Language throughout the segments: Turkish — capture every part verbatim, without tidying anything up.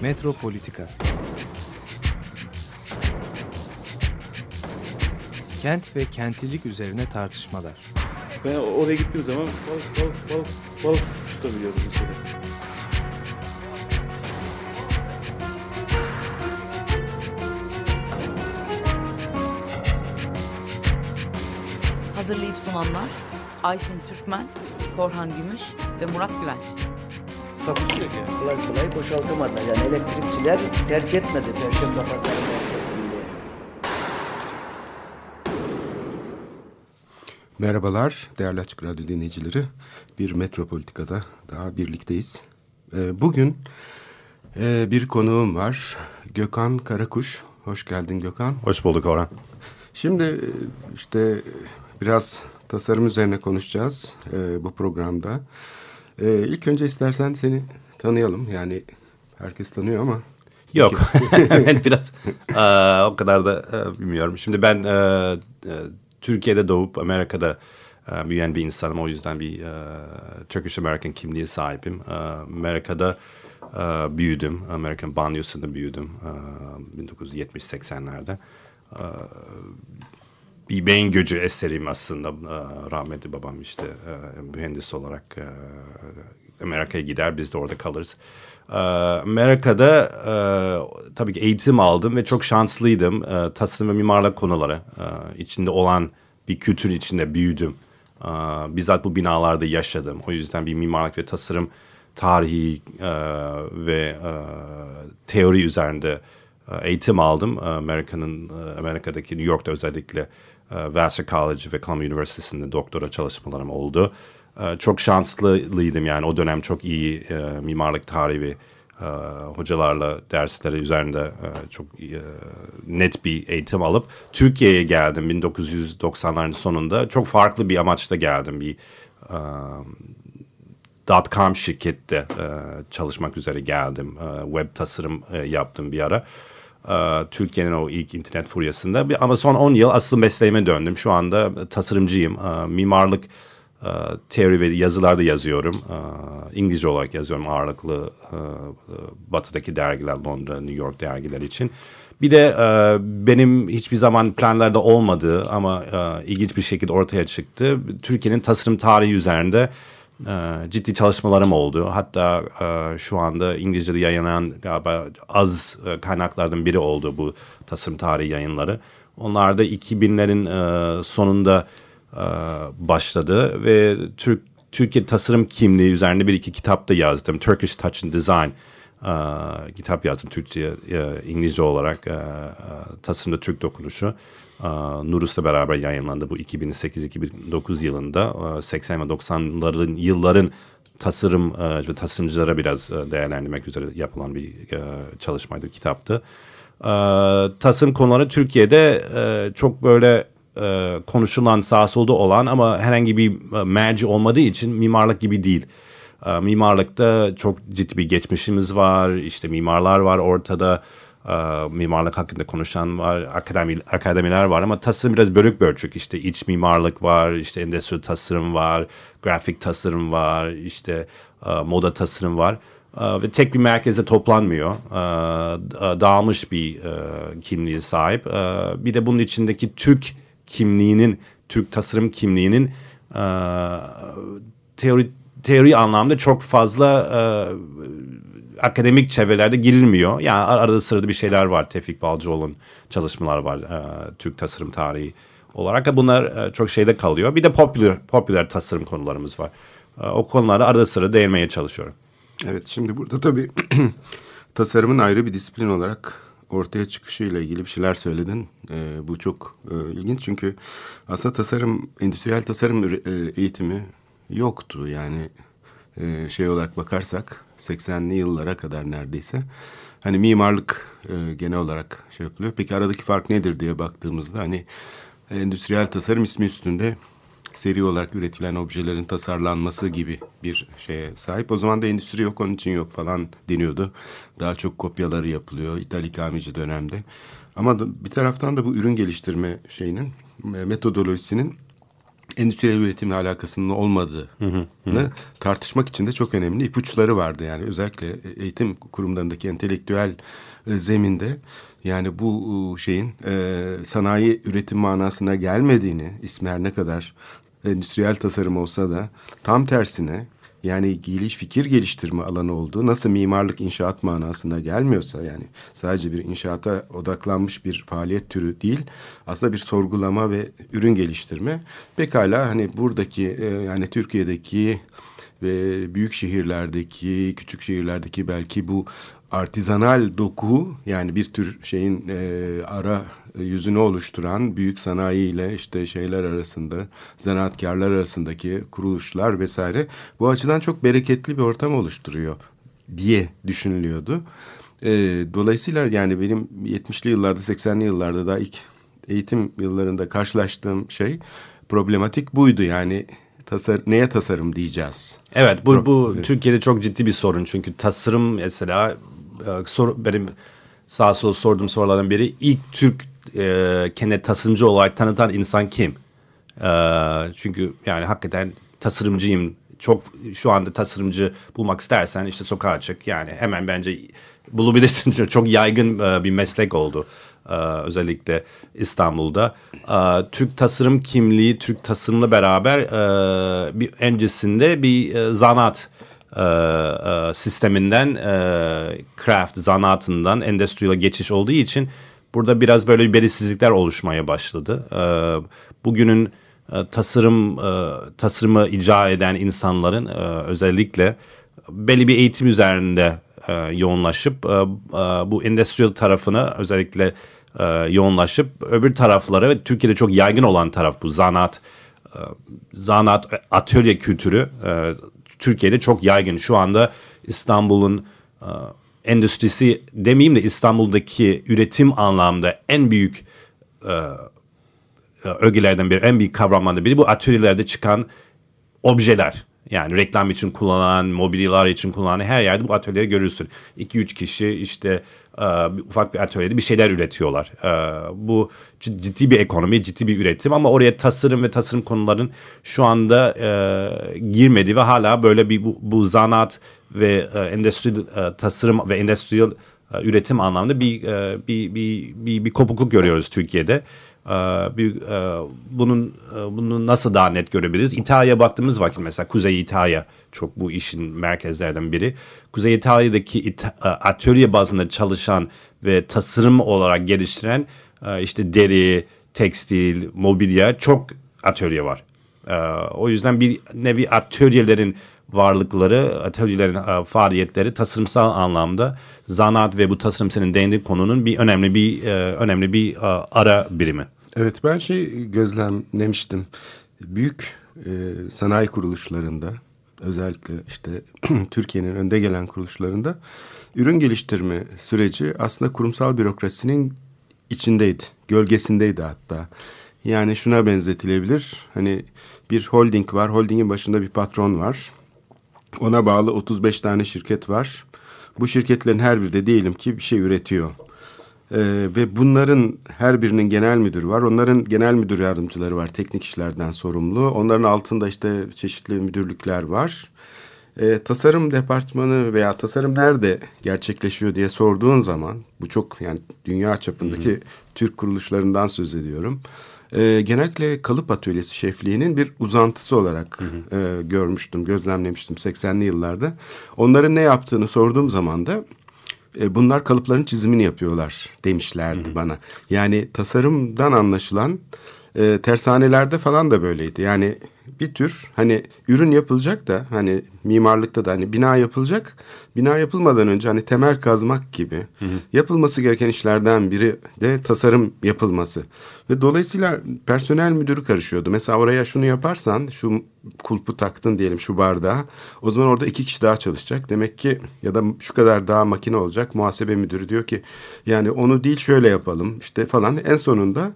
Metropolitika. Kent ve kentlilik üzerine tartışmalar. Ben oraya gittiğim zaman balık balık balık balık tutabiliyordum mesela. Hazırlayıp sunanlar Aysin Türkmen, Korhan Gümüş ve Murat Güvenç. Kapışıyor ki. Kolay kolay boşaltamadı. Yani elektrikçiler terk etmedi Perşembe Pazarı merkezinde. Merhabalar değerli Açık Radyo dinleyicileri. Bir Metropolitika'da daha birlikteyiz. Bugün bir konuğum var. Gökhan Karakuş. Hoş geldin Gökhan. Hoş bulduk Orhan. Şimdi işte biraz tasarım üzerine konuşacağız bu programda. Ee, ilk önce istersen seni tanıyalım. Yani herkes tanıyor ama. Yok. Biraz a, o kadar da a, bilmiyorum. Şimdi ben a, a, Türkiye'de doğup Amerika'da a, büyüyen bir insanım. O yüzden bir a, Turkish American kimliğe sahibim. A, Amerika'da a, büyüdüm. Amerikan banliyosunda büyüdüm. bin dokuz yüz yetmiş seksenlerde. A, Bir beyin göcü eserim aslında. Rahmetli babam işte mühendis olarak Amerika'ya gider, biz de orada kalırız. Amerika'da tabii ki eğitim aldım ve çok şanslıydım. Tasarım ve mimarlık konuları içinde olan bir kültür içinde büyüdüm. Bizzat bu binalarda yaşadım. O yüzden bir mimarlık ve tasarım tarihi ve teori üzerinde eğitim aldım. Amerika'nın Amerika'daki New York'ta özellikle Vassar College ve Columbia Üniversitesi'nde doktora çalışmalarım oldu. Çok şanslıydım yani o dönem çok iyi e, mimarlık tarihi e, hocalarla dersleri üzerinde e, çok e, net bir eğitim alıp Türkiye'ye geldim bin dokuz yüz doksanların sonunda. Çok farklı bir amaçla geldim. Bir e, dot com şirkette e, çalışmak üzere geldim. E, web tasarım e, yaptım bir ara. Türkiye'nin o ilk internet furyasında ama son on yıl asıl mesleğime döndüm. Şu anda tasarımcıyım. Mimarlık teori ve yazılarda yazıyorum. İngilizce olarak yazıyorum ağırlıklı batıdaki dergiler, Londra, New York dergileri için. Bir de benim hiçbir zaman planlarda olmadığı ama ilginç bir şekilde ortaya çıktı. Türkiye'nin tasarım tarihi üzerinde ciddi çalışmalarım oldu. Hatta şu anda İngilizce'de yayınlanan galiba az kaynaklardan biri oldu bu tasarım tarihi yayınları. Onlar da iki binlerin sonunda başladı ve Türk Türkiye tasarım kimliği üzerine bir iki kitap da yazdım. Turkish Touch in Design kitap yazdım Türkçe İngilizce olarak tasarımda Türk dokunuşu. Nurus'la beraber yayınlandı bu iki bin sekiz iki bin dokuz yılında seksen ve doksanların yılların tasarım ve tasarımcılara biraz değerlendirmek üzere yapılan bir çalışmaydı, bir kitaptı. Tasarım konuları Türkiye'de çok böyle konuşulan, sağa solda olan ama herhangi bir merci olmadığı için mimarlık gibi değil. Mimarlıkta çok ciddi bir geçmişimiz var, işte mimarlar var ortada. Mimarlık hakkında konuşan var, akademi, akademiler var ama tasarım biraz bölük bölçük. İşte iç mimarlık var, işte endüstri tasarım var, grafik tasarım var, işte moda tasarım var. Ve tek bir merkezde toplanmıyor. Dağılmış bir kimliğe sahip. Bir de bunun içindeki Türk kimliğinin, Türk tasarım kimliğinin teori, teori anlamda çok fazla akademik çevrelerde girilmiyor. Yani arada sırada bir şeyler var. Tevfik Balcıoğlu'nun çalışmalar var. E, Türk tasarım tarihi olarak. Bunlar e, çok şeyde kalıyor. Bir de popüler, popüler tasarım konularımız var. E, o konulara arada sırada değinmeye çalışıyorum. Evet, şimdi burada tabii tasarımın ayrı bir disiplin olarak ortaya çıkışıyla ilgili bir şeyler söyledin. E, bu çok e, ilginç çünkü aslında tasarım, endüstriyel tasarım e, eğitimi yoktu. Yani e, şey olarak bakarsak seksenli yıllara kadar neredeyse. Hani mimarlık e, genel olarak şey yapılıyor. Peki aradaki fark nedir diye baktığımızda hani endüstriyel tasarım ismi üstünde seri olarak üretilen objelerin tasarlanması gibi bir şeye sahip. O zaman da endüstri yok, onun için yok falan deniyordu. Daha çok kopyaları yapılıyor İthalikamici dönemde. Ama bir taraftan da bu ürün geliştirme şeyinin metodolojisinin endüstriyel üretimle alakasının olmadığını hı hı hı. tartışmak için de çok önemli ipuçları vardı. Yani özellikle eğitim kurumlarındaki entelektüel zeminde yani bu şeyin e, sanayi üretim manasına gelmediğini, ismi her ne kadar endüstriyel tasarım olsa da tam tersine yani geliş fikir geliştirme alanı olduğu, nasıl mimarlık inşaat manasına gelmiyorsa yani sadece bir inşaata odaklanmış bir faaliyet türü değil, aslında bir sorgulama ve ürün geliştirme. Pekala hani buradaki yani Türkiye'deki ve büyük şehirlerdeki, küçük şehirlerdeki belki bu artizanal doku yani bir tür şeyin e, ara yüzünü oluşturan büyük sanayi ile işte şeyler arasında zanaatkarlar arasındaki kuruluşlar vesaire bu açıdan çok bereketli bir ortam oluşturuyor diye düşünülüyordu. E, dolayısıyla yani benim yetmişli yıllarda seksenli yıllarda daha ilk eğitim yıllarında karşılaştığım şey problematik buydu yani. Tasar, neye tasarım diyeceğiz? Evet, bu, bu evet. Türkiye'de çok ciddi bir sorun. Çünkü tasarım mesela sor, benim sağa sola sorduğum sorulardan biri ilk Türk e, kendi tasarımcı olarak tanıtan insan kim? E, çünkü yani hakikaten tasarımcıyım. Çok şu anda tasarımcı bulmak istersen işte sokağa çık. Yani hemen bence bulabilirsin. Çok yaygın e, bir meslek oldu. Ee, özellikle İstanbul'da ee, Türk tasarım kimliği Türk tasarımla beraber e, bir öncesinde bir e, zanaat e, e, sisteminden e, craft zanaatından endüstriyle geçiş olduğu için burada biraz böyle belirsizlikler oluşmaya başladı. E, bugünün e, tasarım e, tasarımı icra eden insanların e, özellikle belli bir eğitim üzerinde e, yoğunlaşıp e, e, bu endüstriyel tarafını özellikle e, yoğunlaşıp öbür taraflara ve Türkiye'de çok yaygın olan taraf bu zanaat e, zanaat atölye kültürü e, Türkiye'de çok yaygın. Şu anda İstanbul'un e, endüstrisi demeyeyim de İstanbul'daki üretim anlamda en büyük e, ögelerden biri, en büyük kavramlardan biri bu atölyelerde çıkan objeler. Yani reklam için kullanılan, mobilyalar için kullanılan her yerde bu atölyeleri görürsün. iki üç kişi işte uh, ufak bir atölyede bir şeyler üretiyorlar. Uh, bu ciddi bir ekonomi, ciddi bir üretim ama oraya tasarım ve tasarım konuların şu anda uh, girmedi ve hala böyle bir bu, bu zanaat ve uh, endüstriyel uh, tasarım ve endüstriyel uh, üretim anlamında bir, uh, bir, bir, bir, bir kopukluk görüyoruz Türkiye'de. Bir, bunun bunu nasıl daha net görebiliriz? İtalya'ya baktığımız vakit mesela Kuzey İtalya çok bu işin merkezlerden biri. Kuzey İtalya'daki İta- atölye bazında çalışan ve tasarım olarak geliştiren işte deri, tekstil, mobilya çok atölye var. O yüzden bir nevi atölyelerin varlıkları, atölyelerin faaliyetleri tasarımsal anlamda zanaat ve bu tasarım senin değindiğin konunun bir önemli bir önemli bir ara birimi. Evet, ben şey gözlemlemiştim. Büyük e, sanayi kuruluşlarında özellikle işte Türkiye'nin önde gelen kuruluşlarında ürün geliştirme süreci aslında kurumsal bürokrasinin içindeydi, gölgesindeydi hatta. Yani şuna benzetilebilir. Hani bir holding var, holdingin başında bir patron var. Ona bağlı otuz beş tane şirket var. Bu şirketlerin her biri de diyelim ki bir şey üretiyor. Ee, ve bunların her birinin genel müdürü var. Onların genel müdür yardımcıları var. Teknik işlerden sorumlu. Onların altında işte çeşitli müdürlükler var. Ee, tasarım departmanı veya tasarım nerede gerçekleşiyor diye sorduğun zaman bu çok yani dünya çapındaki Hı-hı. Türk kuruluşlarından söz ediyorum. E, genellikle kalıp atölyesi şefliğinin bir uzantısı olarak hı hı. E, görmüştüm, gözlemlemiştim seksenli yıllarda. Onların ne yaptığını sorduğum zaman da e, bunlar kalıpların çizimini yapıyorlar demişlerdi hı hı. bana. Yani tasarımdan anlaşılan e, tersanelerde falan da böyleydi. Yani bir tür hani ürün yapılacak da hani mimarlıkta da hani bina yapılacak. Bina yapılmadan önce hani temel kazmak gibi hı hı. yapılması gereken işlerden biri de tasarım yapılması. Ve dolayısıyla personel müdürü karışıyordu. Mesela oraya şunu yaparsan şu kulpu taktın diyelim şu bardağa. O zaman orada iki kişi daha çalışacak. Demek ki ya da şu kadar daha makine olacak. Muhasebe müdürü diyor ki yani onu değil şöyle yapalım işte falan. En sonunda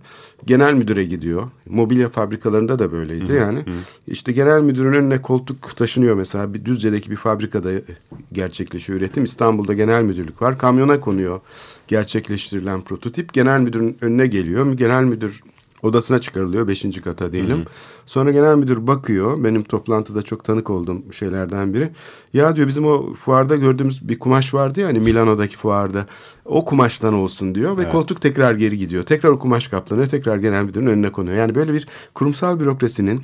genel müdüre gidiyor. Mobilya fabrikalarında da böyleydi hı hı. yani. Hı. İşte genel müdürün önüne koltuk taşınıyor mesela. Bir Düzce'deki bir fabrikada gerçekleşiyor üretim. İstanbul'da genel müdürlük var. Kamyona konuyor gerçekleştirilen prototip. Genel müdürün önüne geliyor. Genel müdür odasına çıkarılıyor. Beşinci kata diyelim. Hı hı. Sonra genel müdür bakıyor. Benim toplantıda çok tanık olduğum şeylerden biri. Ya diyor, bizim o fuarda gördüğümüz bir kumaş vardı ya, hani Milano'daki fuarda. O kumaştan olsun diyor ve evet, koltuk tekrar geri gidiyor. Tekrar o kumaş kaplanıyor. Tekrar genel müdürün önüne konuyor. Yani böyle bir kurumsal bürokrasinin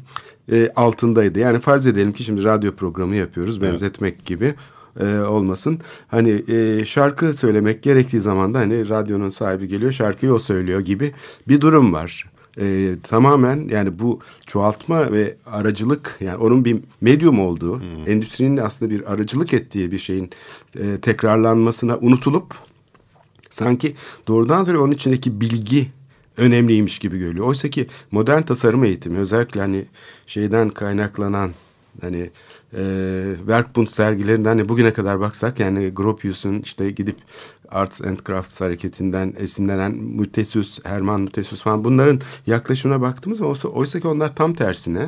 e, altındaydı. Yani farz edelim ki şimdi radyo programı yapıyoruz. Benzetmek evet, gibi. Ee, olmasın. Hani e, şarkı söylemek gerektiği zaman da hani radyonun sahibi geliyor, şarkıyı o söylüyor gibi bir durum var. Ee, tamamen yani bu çoğaltma ve aracılık, yani onun bir medyum olduğu, hmm. endüstrinin aslında bir aracılık ettiği bir şeyin e, tekrarlanmasına unutulup sanki doğrudan doğruya onun içindeki bilgi önemliymiş gibi görülüyor. Oysa ki modern tasarım eğitimi, özellikle hani şeyden kaynaklanan hani e, Werkbund sergilerinden hani bugüne kadar baksak, yani Gropius'un işte gidip Arts and Crafts hareketinden esinlenen Muthesius, Herman Muthesius falan, bunların yaklaşımına baktığımızda oysa, oysa ki onlar tam tersine,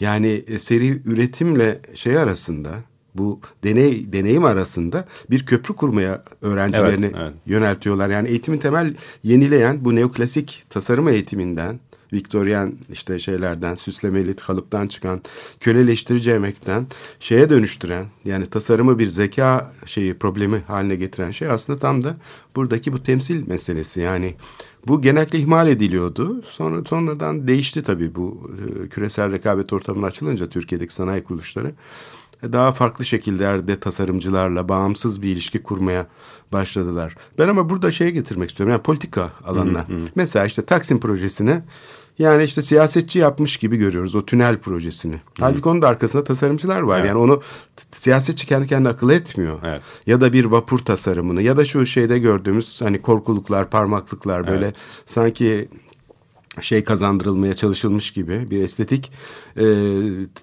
yani seri üretimle şey arasında, bu deney deneyim arasında bir köprü kurmaya öğrencilerini evet, evet. yöneltiyorlar. Yani eğitimin temel yenileyen bu neoklasik tasarım eğitiminden, Victorian işte şeylerden, süslemeli kalıptan çıkan, köleleştirici emekten şeye dönüştüren, yani tasarımı bir zeka şeyi, problemi haline getiren şey aslında tam da buradaki bu temsil meselesi. Yani bu genellikle ihmal ediliyordu. Sonra sonradan değişti tabii, bu küresel rekabet ortamına açılınca Türkiye'deki sanayi kuruluşları daha farklı şekillerde tasarımcılarla bağımsız bir ilişki kurmaya başladılar. Ben ama burada şeye getirmek istiyorum. Yani politika alanına. Hı hı. Mesela işte Taksim Projesi'ne, yani işte siyasetçi yapmış gibi görüyoruz o tünel projesini. Hı hı. Halbuki onun da arkasında tasarımcılar var. Evet. Yani onu siyasetçi kendi kendine akıl etmiyor. Evet. Ya da bir vapur tasarımını, ya da şu şeyde gördüğümüz hani korkuluklar, parmaklıklar, evet, böyle sanki şey kazandırılmaya çalışılmış gibi bir estetik e,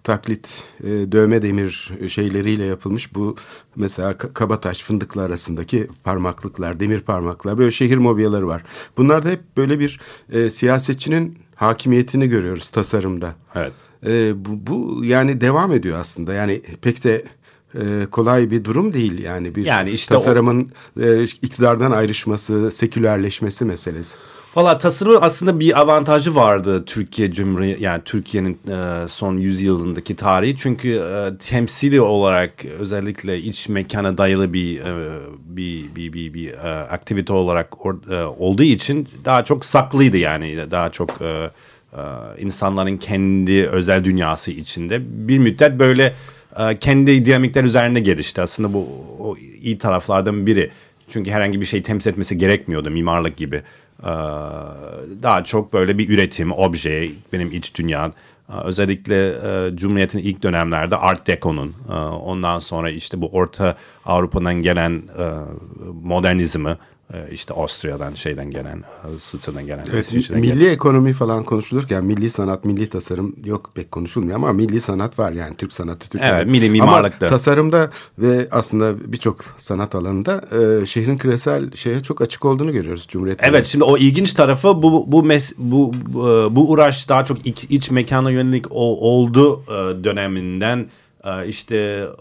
taklit e, dövme demir şeyleriyle yapılmış. Bu mesela Kabataş, Fındıklı arasındaki parmaklıklar, demir parmaklıklar, böyle şehir mobilyaları var. Bunlar da hep böyle bir e, siyasetçinin hakimiyetini görüyoruz tasarımda. Evet. E, bu, bu yani devam ediyor aslında. Yani pek de Ee, kolay bir durum değil yani, bir yani işte tasarımın o... e, iktidardan ayrışması, sekülerleşmesi meselesi. Valla tasarımın aslında bir avantajı vardı Türkiye Cumhuriyeti, yani Türkiye'nin e, son yüzyılındaki tarihi, çünkü e, temsili olarak özellikle iç mekana dayalı bir e, bir bir bir, bir e, aktivite olarak or, e, olduğu için daha çok saklıydı, yani daha çok e, e, insanların kendi özel dünyası içinde bir müddet böyle kendi dinamikler üzerinde gelişti. Aslında bu o iyi taraflardan biri. Çünkü herhangi bir şey temsil etmesi gerekmiyordu mimarlık gibi. Daha çok böyle bir üretim, obje, benim iç dünyam. Özellikle Cumhuriyet'in ilk dönemlerde Art Deco'nun, ondan sonra işte bu Orta Avrupa'dan gelen modernizmi, İşte Avusturya'dan şeyden gelen, Sıtır'dan gelen. Evet, milli gelen. Ekonomi falan konuşulurken milli sanat, milli tasarım yok, pek konuşulmuyor ama milli sanat var, yani Türk sanatı. Türk evet, sanatı. Milli mimarlıkta. Ama tasarımda ve aslında birçok sanat alanında e, şehrin küresel şeye çok açık olduğunu görüyoruz Cumhuriyet'te. Evet, şimdi o ilginç tarafı bu bu mes, bu, bu uğraş daha çok iç, iç mekana yönelik o, oldu e, döneminden e, işte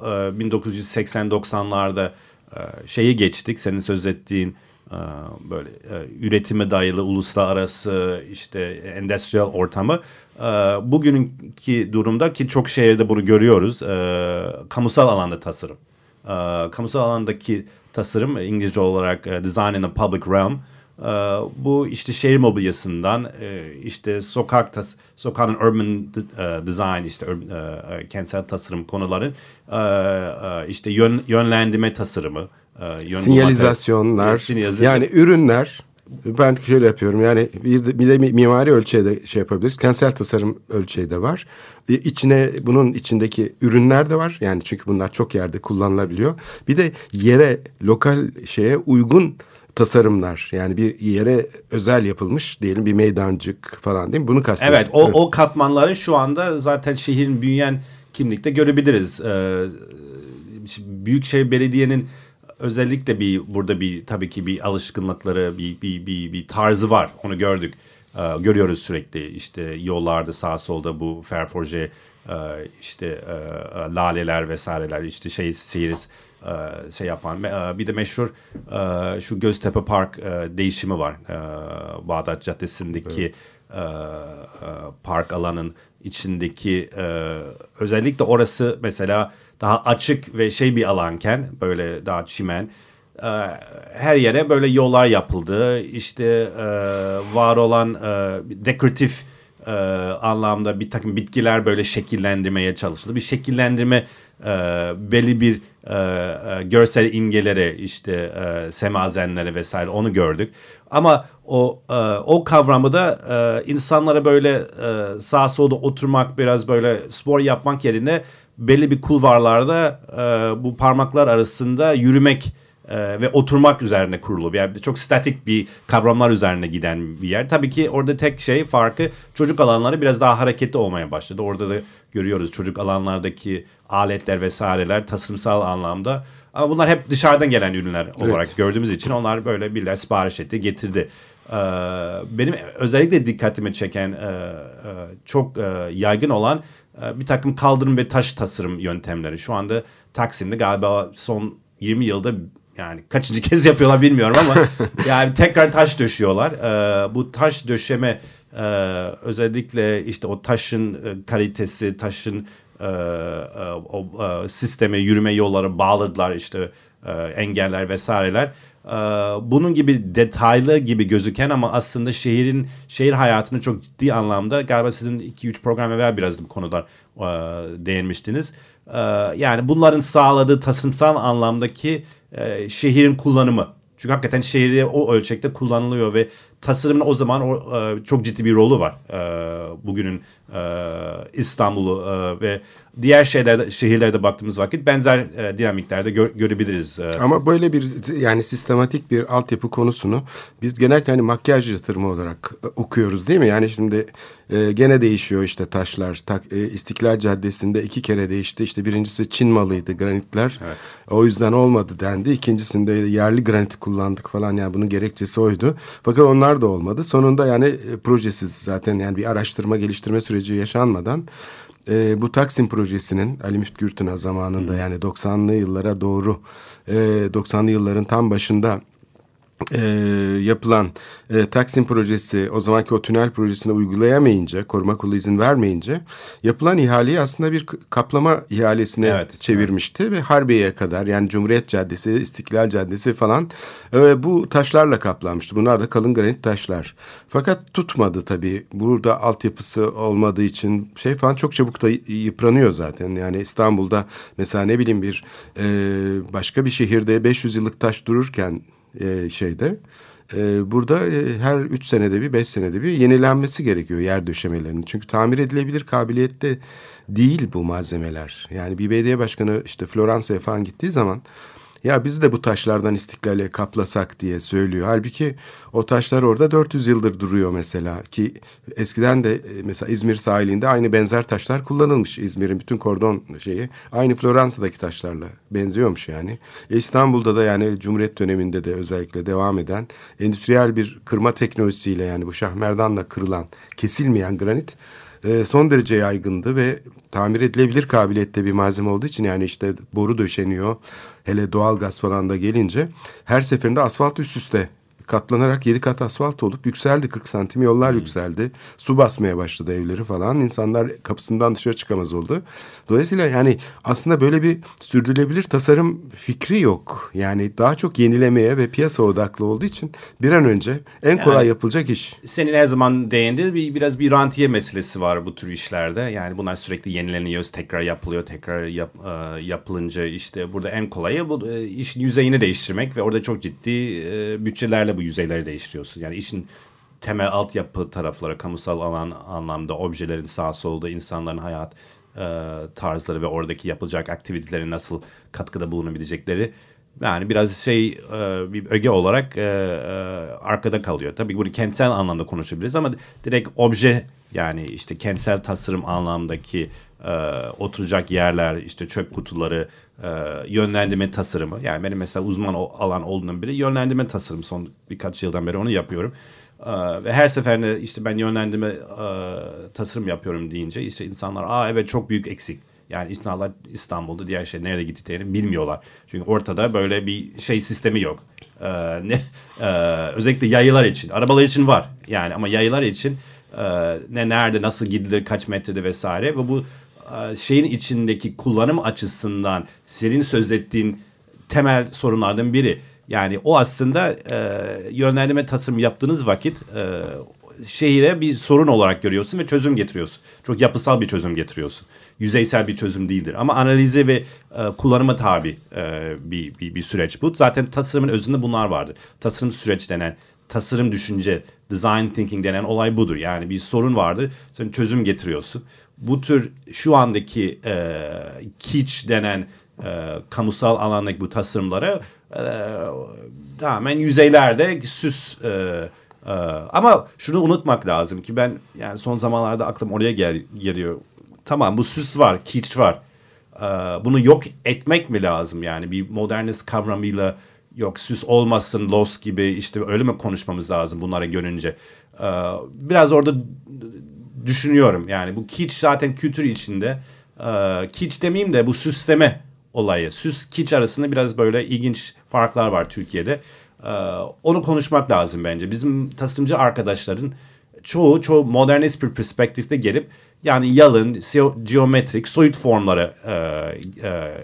e, bin dokuz yüz seksen doksanlarda e, şeyi geçtik, senin söz ettiğin böyle üretime dayalı uluslararası işte endüstriyel ortamı. Bugününki durumda ki çok şehirde bunu görüyoruz. Kamusal alanda tasarım. Kamusal alandaki tasarım, İngilizce olarak design in a public realm. Bu işte şehir mobilyasından, işte sokak tas- sokağın urban design, işte kentsel tasarım konuları, işte yön- yönlendirme tasarımı. Sinyalizasyonlar, sinyalizasyon. Yani ürünler, ben şöyle yapıyorum, yani bir, bir de mimari ölçeğde şey yapabiliriz, kentsel tasarım ölçeği de var, içine bunun içindeki ürünler de var, yani çünkü bunlar çok yerde kullanılabiliyor, bir de yere, lokal şeye uygun tasarımlar, yani bir yere özel yapılmış diyelim bir meydancık falan, değil mi, bunu kastediyorum. Evet, o, o katmanları şu anda zaten şehrin büyüyen kimlikte görebiliriz. ee, Büyükşehir Belediye'nin özellikle bir burada bir tabii ki bir alışkanlıkları, bir bir bir bir tarzı var. Onu gördük. Ee, görüyoruz sürekli. İşte yollarda sağ solda bu ferforje e, işte e, laleler vesaireler, işte şey seyiriz e, şey yapan. E, bir de meşhur e, şu Göztepe Park e, değişimi var. E, Bağdat Caddesi'ndeki e, park alanın içindeki e, özellikle orası mesela daha açık ve şey bir alanken böyle daha çimen e, her yere böyle yollar yapıldı. İşte e, var olan e, dekoratif e, anlamda bir takım bitkiler böyle şekillendirmeye çalışıldı. Bir şekillendirme e, belli bir e, görsel imgelere işte e, semazenlere vesaire onu gördük. Ama o e, o kavramı da e, insanlara böyle e, sağa solda oturmak biraz böyle spor yapmak yerine belli bir kulvarlarda e, bu parmaklar arasında yürümek e, ve oturmak üzerine kurulu. Yani çok statik bir kavramlar üzerine giden bir yer. Tabii ki orada tek şey farkı çocuk alanları biraz daha hareketli olmaya başladı. Orada da görüyoruz çocuk alanlardaki aletler vesaireler tasarımsal anlamda. Ama bunlar hep dışarıdan gelen ürünler olarak evet. gördüğümüz için onlar böyle birileri sipariş etti, getirdi. Ee, benim özellikle dikkatimi çeken, e, e, çok e, yaygın olan e, bir takım kaldırım ve taş tasarım yöntemleri. Şu anda Taksim'de galiba son yirmi yılda yani kaçıncı kez yapıyorlar bilmiyorum ama yani tekrar taş döşüyorlar. E, bu taş döşeme e, özellikle işte o taşın e, kalitesi, taşın... E, o, o sisteme yürüme yolları bağladılar işte e, engeller vesaireler. E, bunun gibi detaylı gibi gözüken ama aslında şehrin şehir hayatını çok ciddi anlamda galiba sizin iki üç program evvel biraz bu konuda e, değinmiştiniz. E, yani bunların sağladığı tasarımsal anlamdaki e, şehrin kullanımı. Çünkü hakikaten şehri o ölçekte kullanılıyor ve tasarımın o zaman o, çok ciddi bir rolü var. Bugünün İstanbul'u ve diğer şeylerde, şehirlerde baktığımız vakit benzer dinamiklerde gö- görebiliriz. Ama böyle bir yani sistematik bir altyapı konusunu biz genellikle hani makyaj yatırımı olarak okuyoruz değil mi? Yani şimdi e, gene değişiyor işte taşlar. Tak, e, İstiklal Caddesi'nde iki kere değişti. İşte birincisi Çin malıydı granitler. Evet. O yüzden olmadı dendi. İkincisinde yerli granit kullandık falan yani bunun gerekçesi oydu. Fakat onlar da olmadı. Sonunda yani e, projesiz zaten yani bir araştırma geliştirme süreci yaşanmadan Ee, bu Taksim Projesi'nin Ali Müftü Gürtün'a zamanında hmm. yani doksanlı yıllara doğru e, doksanlı yılların tam başında e, yapılan e, Taksim Projesi o zamanki o tünel projesine uygulayamayınca koruma kurulu izin vermeyince yapılan ihaleyi aslında bir kaplama ihalesine evet, çevirmişti evet. ve Harbiye'ye kadar yani Cumhuriyet Caddesi, İstiklal Caddesi falan e, bu taşlarla kaplanmıştı. Bunlar da kalın granit taşlar. Fakat tutmadı tabii. Burada altyapısı olmadığı için şey falan çok çabuk da yıpranıyor zaten. Yani İstanbul'da mesela ne bileyim bir e, başka bir şehirde beş yüz yıllık taş dururken e, şeyde e, burada e, her üç senede bir beş senede bir yenilenmesi gerekiyor yer döşemelerinin. Çünkü tamir edilebilir kabiliyette değil bu malzemeler. Yani bir belediye başkanı işte Floransa'ya falan gittiği zaman ya biz de bu taşlardan İstiklal'e kaplasak diye söylüyor. Halbuki o taşlar orada dört yüz yıldır duruyor mesela ki eskiden de mesela İzmir sahilinde aynı benzer taşlar kullanılmış. İzmir'in bütün kordon şeyi aynı Floransa'daki taşlarla benziyormuş yani. E İstanbul'da da yani Cumhuriyet döneminde de özellikle devam eden endüstriyel bir kırma teknolojisiyle yani bu şahmerdanla kırılan kesilmeyen granit son derece yaygındı ve tamir edilebilir kabiliyette bir malzeme olduğu için yani işte boru döşeniyor. Hele doğal gaz falan da gelince her seferinde asfalt üst üste katlanarak yedi kat asfalt olup yükseldi. kırk santim yollar hmm. yükseldi. Su basmaya başladı evleri falan. İnsanlar kapısından dışarı çıkamaz oldu. Dolayısıyla yani aslında böyle bir sürdürülebilir tasarım fikri yok. Yani daha çok yenilemeye ve piyasa odaklı olduğu için bir an önce en yani, kolay yapılacak iş. Senin her zaman değindiğin bir, biraz bir rantiye meselesi var bu tür işlerde. Yani bunlar sürekli yenileniyor, tekrar yapılıyor, tekrar yap, yapılınca işte burada en kolayı bu işin yüzeyini değiştirmek ve orada çok ciddi bütçelerle bu yüzeyleri değiştiriyorsun. Yani işin temel altyapı tarafları, kamusal alan anlamda objelerin sağ solda insanların hayat e, tarzları ve oradaki yapılacak aktivitelerin nasıl katkıda bulunabilecekleri yani biraz şey e, bir öge olarak e, e, arkada kalıyor. Tabii bunu kentsel anlamda konuşabiliriz ama direkt obje yani işte kentsel tasarım anlamdaki e, oturacak yerler, işte çöp kutuları, e, yönlendirme tasarımı. Yani benim mesela uzman o, alan olduğum biri yönlendirme tasarımı. Son birkaç yıldan beri onu yapıyorum. E, ve her seferinde işte ben yönlendirme e, tasarım yapıyorum deyince işte insanlar aa evet çok büyük eksik. Yani insanlar İstanbul'da diğer şey nereye gittiklerini bilmiyorlar. Çünkü ortada böyle bir şey sistemi yok. E, ne e, özellikle yayılar için. Arabalar için var. Yani ama yayılar için e, ne nerede nasıl gidilir, kaç metrede vesaire ve bu e, şeyin içindeki kullanım açısından senin söz ettiğin temel sorunlardan biri. Yani o aslında e, yönlendirme tasarım yaptığınız vakit e, şehire bir sorun olarak görüyorsun ve çözüm getiriyorsun. Çok yapısal bir çözüm getiriyorsun. Yüzeysel bir çözüm değildir. Ama analize ve e, kullanıma tabi e, bir, bir, bir süreç bu. Zaten tasarımın özünde bunlar vardır. Tasarım süreç denen, tasarım düşünce, design thinking denen olay budur. Yani bir sorun vardır. Sen çözüm getiriyorsun. Bu tür şu andaki e, kitsch denen e, kamusal alandaki bu tasarımlara e, tamamen yüzeylerde süs e, e, ama şunu unutmak lazım ki ben yani son zamanlarda aklım oraya gel, geliyor. Tamam bu süs var, kitsch var. Ee, bunu yok etmek mi lazım? Yani bir modernist kavramıyla yok süs olmasın, los gibi işte öyle mi konuşmamız lazım bunlara görünce? Ee, biraz orada düşünüyorum. Yani bu kitsch zaten kültür içinde. Ee, kitsch demeyeyim de bu süsleme olayı. Süs, kitsch arasında biraz böyle ilginç farklar var Türkiye'de. Ee, onu konuşmak lazım bence. Bizim tasarımcı arkadaşların çoğu, çoğu modernist bir perspektifte gelip yani yalın, geometrik, soyut formları e, e,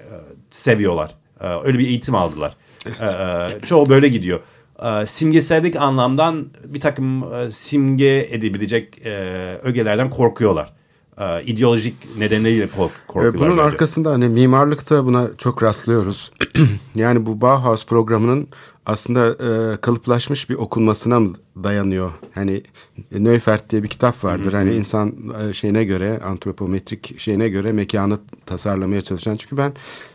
seviyorlar. E, öyle bir eğitim aldılar. E, çoğu böyle gidiyor. E, simgesellik anlamdan bir takım e, simge edebilecek e, ögelerden korkuyorlar. E, ideolojik nedenleriyle kork- korkuyorlar. Bunun bence arkasında hani mimarlıkta buna çok rastlıyoruz. Yani bu Bauhaus programının aslında e, kalıplaşmış bir okunmasına mı dayanıyor? Hani Neufert diye bir kitap vardır. Hı hı. Hani insan e, şeyine göre, antropometrik şeyine göre mekanı tasarlamaya çalışan. Çünkü ben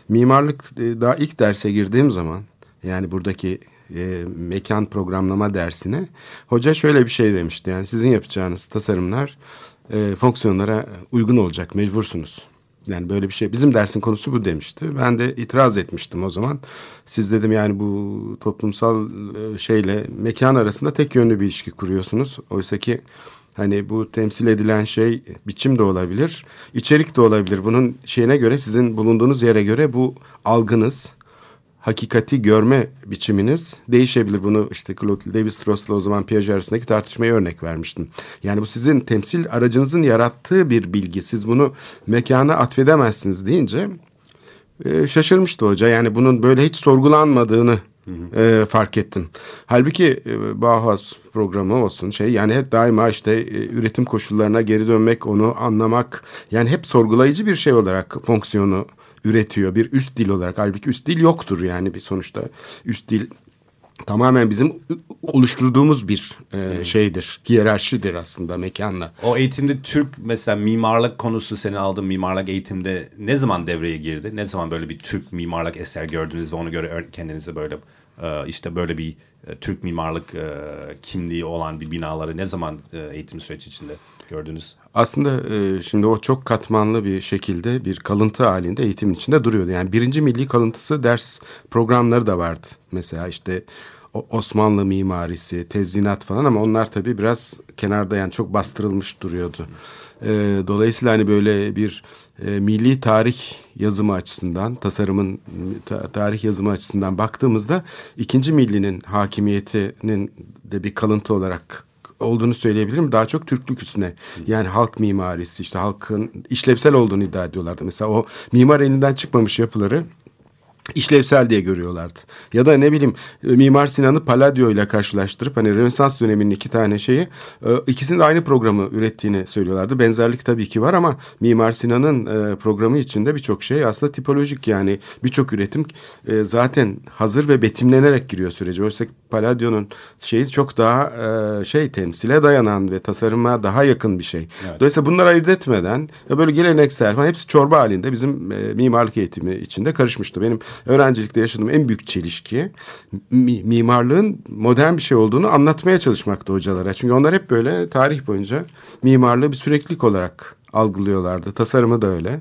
mimarlık e, daha ilk derse girdiğim zaman, yani buradaki e, mekan programlama dersine hoca şöyle bir şey demişti. Yani sizin yapacağınız tasarımlar e, fonksiyonlara uygun olacak, mecbursunuz. Yani böyle bir şey, bizim dersin konusu bu demişti. Ben de itiraz etmiştim o zaman. Siz dedim yani bu toplumsal şeyle mekan arasında tek yönlü bir ilişki kuruyorsunuz. Oysa ki hani bu temsil edilen şey biçim de olabilir, içerik de olabilir. Bunun şeyine göre, sizin bulunduğunuz yere göre bu algınız, hakikati görme biçiminiz değişebilir. Bunu işte Claude Lévi-Strauss'la o zaman Piaget arasındaki tartışmaya örnek vermiştim. Yani bu sizin temsil aracınızın yarattığı bir bilgi. Siz bunu mekana atfedemezsiniz deyince e, şaşırmıştı hoca. Yani bunun böyle hiç sorgulanmadığını e, fark ettim. Halbuki e, Bauhaus programı olsun şey, yani hep daima işte e, üretim koşullarına geri dönmek, onu anlamak. Yani hep sorgulayıcı bir şey olarak fonksiyonu üretiyor bir üst dil olarak. Halbuki üst dil yoktur yani bir sonuçta. Üst dil tamamen bizim oluşturduğumuz bir e, şeydir. Hiyerarşidir aslında mekanla. O eğitimde Türk mesela mimarlık konusu, senin aldığın mimarlık eğitimde ne zaman devreye girdi? Ne zaman böyle bir Türk mimarlık eser gördünüz ve ona göre kendinize böyle e, işte böyle bir e, Türk mimarlık e, kimliği olan bir binaları ne zaman e, eğitim süreci içinde gördünüz? Aslında e, şimdi o çok katmanlı bir şekilde bir kalıntı halinde eğitimin içinde duruyordu. Yani birinci milli kalıntısı ders programları da vardı. Mesela işte Osmanlı mimarisi, tezyinat falan, ama onlar tabii biraz kenarda, yani çok bastırılmış duruyordu. E, dolayısıyla hani böyle bir e, milli tarih yazımı açısından, tasarımın ta, tarih yazımı açısından baktığımızda ikinci millinin hakimiyetinin de bir kalıntı olarak olduğunu söyleyebilirim. Daha çok Türklük üstüne. Yani halk mimarisi, işte halkın işlevsel olduğunu iddia ediyorlardı. Mesela o mimar elinden çıkmamış yapıları işlevsel diye görüyorlardı. Ya da ne bileyim Mimar Sinan'ı Palladio ile karşılaştırıp hani Rönesans döneminin iki tane şeyi, ikisinin de aynı programı ürettiğini söylüyorlardı. Benzerlik tabii ki var ama Mimar Sinan'ın programı içinde birçok şey aslında tipolojik, yani birçok üretim zaten hazır ve betimlenerek giriyor sürece. Oysa Palladio'nun şeyi çok daha şey, temsile dayanan ve tasarıma daha yakın bir şey. Evet. Dolayısıyla bunları ayırt etmeden böyle geleneksel falan hepsi çorba halinde bizim mimarlık eğitimi içinde karışmıştı. Benim öğrencilikte yaşadığım en büyük çelişki mi, mimarlığın modern bir şey olduğunu anlatmaya çalışmaktı hocalara. Çünkü onlar hep böyle tarih boyunca mimarlığı bir süreklilik olarak algılıyorlardı. Tasarımı da öyle.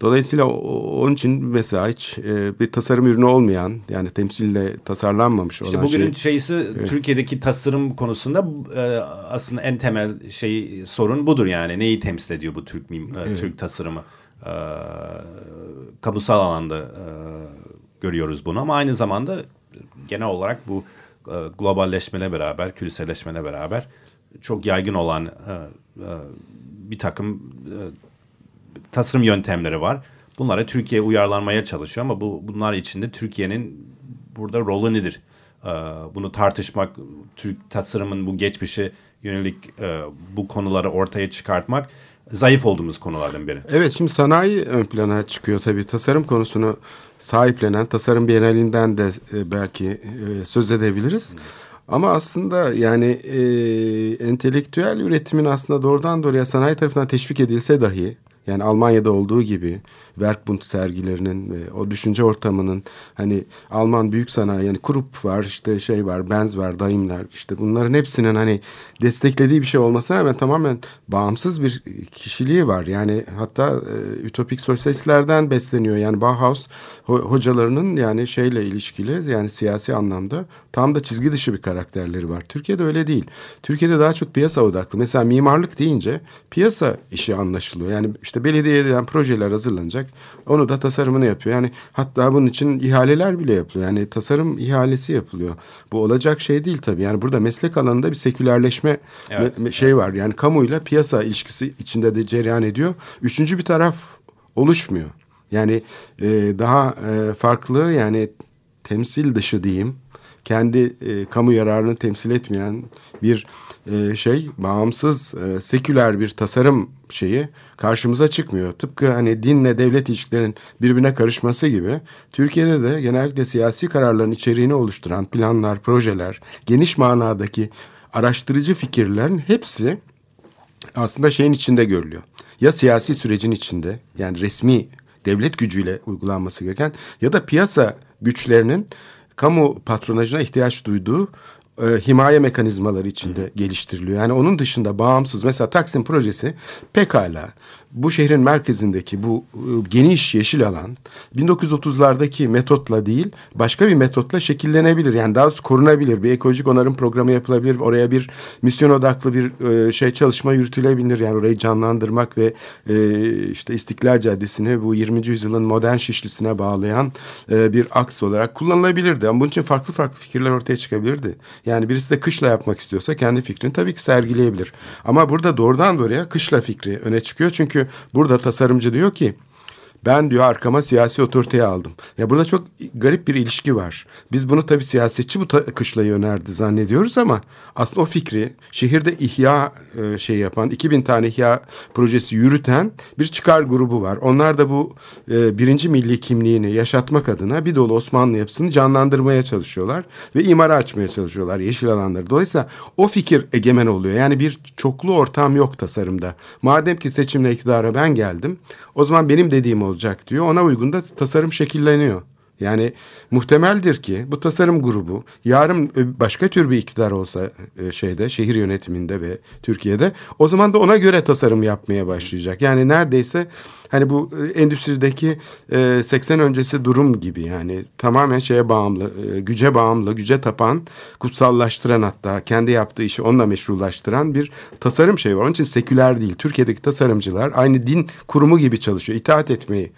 Dolayısıyla o, onun için mesela hiç e, bir tasarım ürünü olmayan, yani temsille tasarlanmamış işte olan şey. İşte bugünün şeysi, evet. Türkiye'deki tasarım konusunda e, aslında en temel şey, sorun budur yani. Neyi temsil ediyor bu Türk, e, evet. Türk tasarımı? E, kamusal alanda e, görüyoruz bunu ama aynı zamanda genel olarak bu e, globalleşmeyle beraber, küreselleşmeyle beraber çok yaygın olan e, e, bir takım e, tasarım yöntemleri var. Bunlara Türkiye uyarlanmaya çalışıyor ama bu bunlar içinde Türkiye'nin burada rolü nedir? E, bunu tartışmak, Türk tasarımın bu geçmişi yönelik e, bu konuları ortaya çıkartmak zayıf olduğumuz konulardan biri. Evet, şimdi sanayi ön plana çıkıyor tabii. Tasarım konusunu sahiplenen, tasarım bienalinden de e, belki e, söz edebiliriz. Hmm. Ama aslında yani e, entelektüel üretimin aslında doğrudan doğruya sanayi tarafından teşvik edilse dahi, yani Almanya'da olduğu gibi Werkbund sergilerinin ve o düşünce ortamının, hani Alman büyük sanayi, yani Krupp var, işte şey var, Benz var, Daimler, işte bunların hepsinin hani desteklediği bir şey olmasına rağmen tamamen bağımsız bir kişiliği var. Yani hatta e, ütopik sosyalistlerden besleniyor. Yani Bauhaus ho- hocalarının yani şeyle ilişkili, yani siyasi anlamda tam da çizgi dışı bir karakterleri var. Türkiye'de öyle değil. Türkiye'de daha çok piyasa odaklı. Mesela mimarlık deyince piyasa işi anlaşılıyor. Yani işte belediyeden projeler hazırlanacak. Onu da tasarımını yapıyor. Yani hatta bunun için ihaleler bile yapılıyor. Yani tasarım ihalesi yapılıyor. Bu olacak şey değil tabii. Yani burada meslek alanında bir sekülerleşme evet, me- şey evet. var. Yani kamuyla piyasa ilişkisi içinde de cereyan ediyor. Üçüncü bir taraf oluşmuyor. Yani e, daha e, farklı, yani temsil dışı diyeyim. Kendi e, kamu yararını temsil etmeyen bir e, şey, bağımsız, e, seküler bir tasarım şeyi karşımıza çıkmıyor. Tıpkı hani dinle devlet ilişkilerinin birbirine karışması gibi, Türkiye'de de genellikle siyasi kararların içeriğini oluşturan planlar, projeler, geniş manadaki araştırıcı fikirlerin hepsi aslında şeyin içinde görülüyor. Ya siyasi sürecin içinde, yani resmi devlet gücüyle uygulanması gereken, ya da piyasa güçlerinin kamu patronajına ihtiyaç duyduğu e, himaye mekanizmaları içinde Hı. geliştiriliyor. Yani onun dışında bağımsız, mesela Taksim Projesi pekala bu şehrin merkezindeki bu e, geniş yeşil alan bin dokuz yüz otuzlardaki metotla değil, başka bir metotla şekillenebilir. Yani daha korunabilir, bir ekolojik onarım programı yapılabilir. Oraya bir misyon odaklı bir e, şey çalışma yürütülebilir. Yani orayı canlandırmak ve e, işte İstiklal Caddesi'ni bu yirminci yüzyılın modern Şişli'sine bağlayan e, bir aks olarak kullanılabilirdi. Ama bunun için farklı farklı fikirler ortaya çıkabilirdi. Yani birisi de kışla yapmak istiyorsa kendi fikrini tabii ki sergileyebilir. Ama burada doğrudan doğruya kışla fikri öne çıkıyor. Çünkü burada tasarımcı diyor ki, ben diyor arkama siyasi otoriteyi aldım. Ya burada çok garip bir ilişki var. Biz bunu tabii siyasetçi bu ta- kışlayı önerdi zannediyoruz ama aslında o fikri şehirde ihya e, şey yapan, iki bin tane ihya projesi yürüten bir çıkar grubu var. Onlar da bu e, birinci milli kimliğini yaşatmak adına bir dolu Osmanlı yapısını canlandırmaya çalışıyorlar ve imara açmaya çalışıyorlar yeşil alanları. Dolayısıyla o fikir egemen oluyor. Yani bir çoklu ortam yok tasarımda. Madem ki seçimle iktidara ben geldim, o zaman benim dediğim oldu. olacak diyor. Ona uygun da tasarım şekilleniyor. Yani muhtemeldir ki bu tasarım grubu yarın başka tür bir iktidar olsa şeyde, şehir yönetiminde ve Türkiye'de, o zaman da ona göre tasarım yapmaya başlayacak. Yani neredeyse hani bu endüstrideki seksen öncesi durum gibi, yani tamamen şeye bağımlı, güce bağımlı, güce tapan, kutsallaştıran, hatta kendi yaptığı işi onunla meşrulaştıran bir tasarım şeyi var. Onun için seküler değil. Türkiye'deki tasarımcılar aynı din kurumu gibi çalışıyor. İtaat etmeyi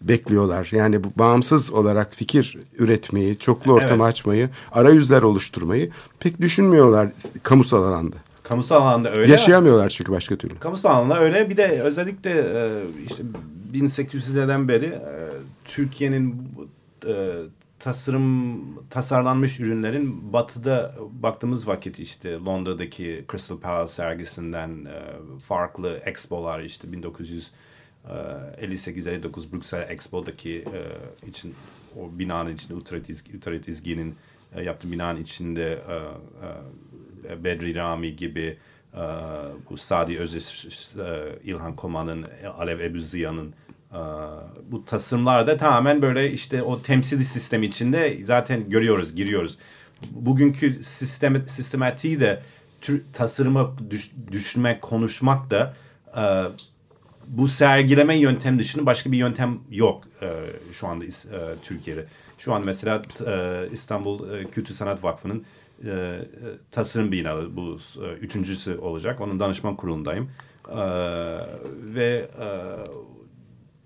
bekliyorlar. Yani bu bağımsız olarak fikir üretmeyi, çoklu ortamı evet. açmayı, arayüzler oluşturmayı pek düşünmüyorlar kamusal alanda. Kamusal alanda öyle. Yaşayamıyorlar çünkü başka türlü. Kamusal alanda öyle. Bir de özellikle işte bin sekiz yüzlerden beri Türkiye'nin tasarım, tasarlanmış ürünlerin batıda baktığımız vakit, işte Londra'daki Crystal Palace sergisinden farklı expolar, işte bin dokuz yüz elli sekiz elli dokuz Brüksel Expo'daki e, için o binanın içinde Utrecht İzgi'nin e, yaptığı binanın içinde e, e, Bedri Rami gibi e, bu Sadi Öziz, e, İlhan Koman'ın, Alev Ebu Ziya'nın e, bu tasarımlarda tamamen böyle işte o temsili sistem içinde zaten görüyoruz, giriyoruz. Bugünkü sistem, sistematiği de tür, tasarımı düş, düşünmek, konuşmak da e, bu sergileme yöntem dışında başka bir yöntem yok e, şu anda e, Türkiye'de. Şu an mesela e, İstanbul e, Kültür Sanat Vakfı'nın e, tasarım binaları, bu e, üçüncüsü olacak. Onun danışman kurulundayım. E, ve e,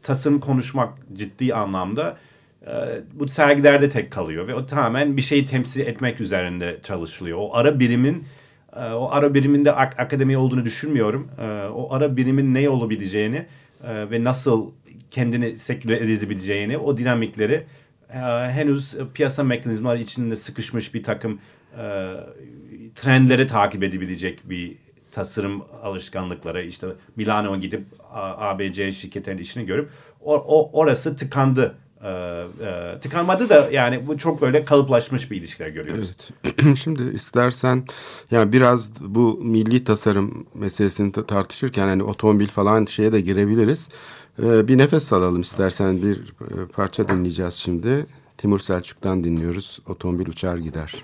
tasarım konuşmak ciddi anlamda e, bu sergilerde tek kalıyor. Ve o tamamen bir şeyi temsil etmek üzerinde çalışılıyor. O ara birimin e, o ara biriminde ak- akademi olduğunu düşünmüyorum. O ara birimin ne olabileceğini ve nasıl kendini seküler edebileceğini, o dinamikleri henüz piyasa mekanizmaları içinde sıkışmış bir takım trendleri takip edebilecek bir tasarım alışkanlıkları, işte Milano'ya gidip A B C şirketlerinin işini görüp o, o orası tıkandı. Ee, e, tıkanmadı da yani bu çok böyle kalıplaşmış bir ilişkiler görüyoruz. Evet. Şimdi istersen yani biraz bu milli tasarım meselesini tartışırken hani otomobil falan şeye de girebiliriz. Ee, bir nefes alalım istersen, bir parça dinleyeceğiz şimdi. Timur Selçuk'tan dinliyoruz. Otomobil uçar gider.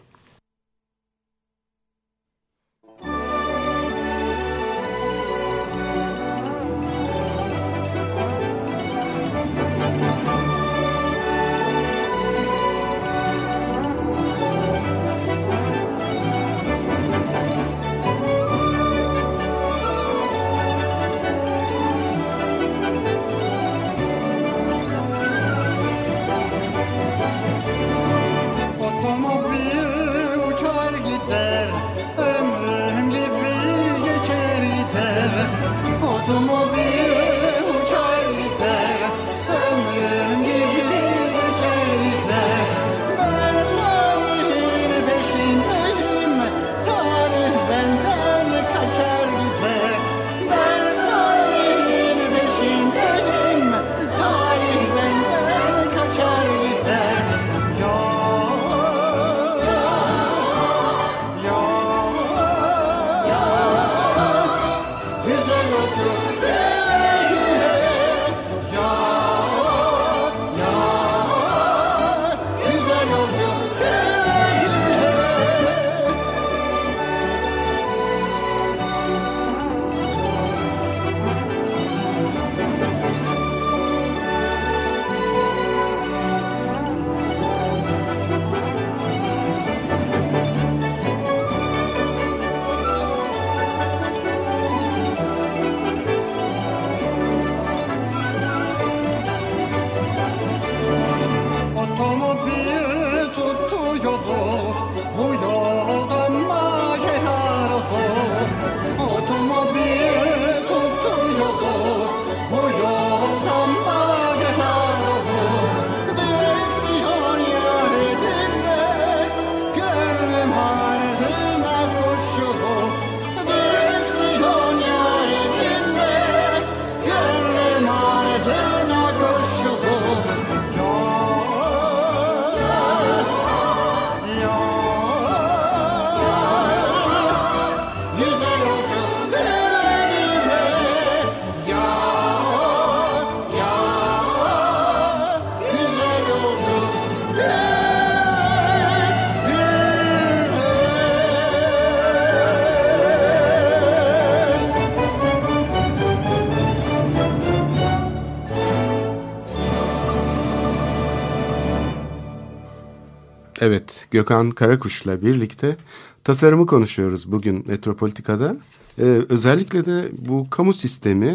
Evet, Gökhan Karakuş'la birlikte tasarımı konuşuyoruz bugün Metropolitika'da. Ee, özellikle de bu kamu sistemi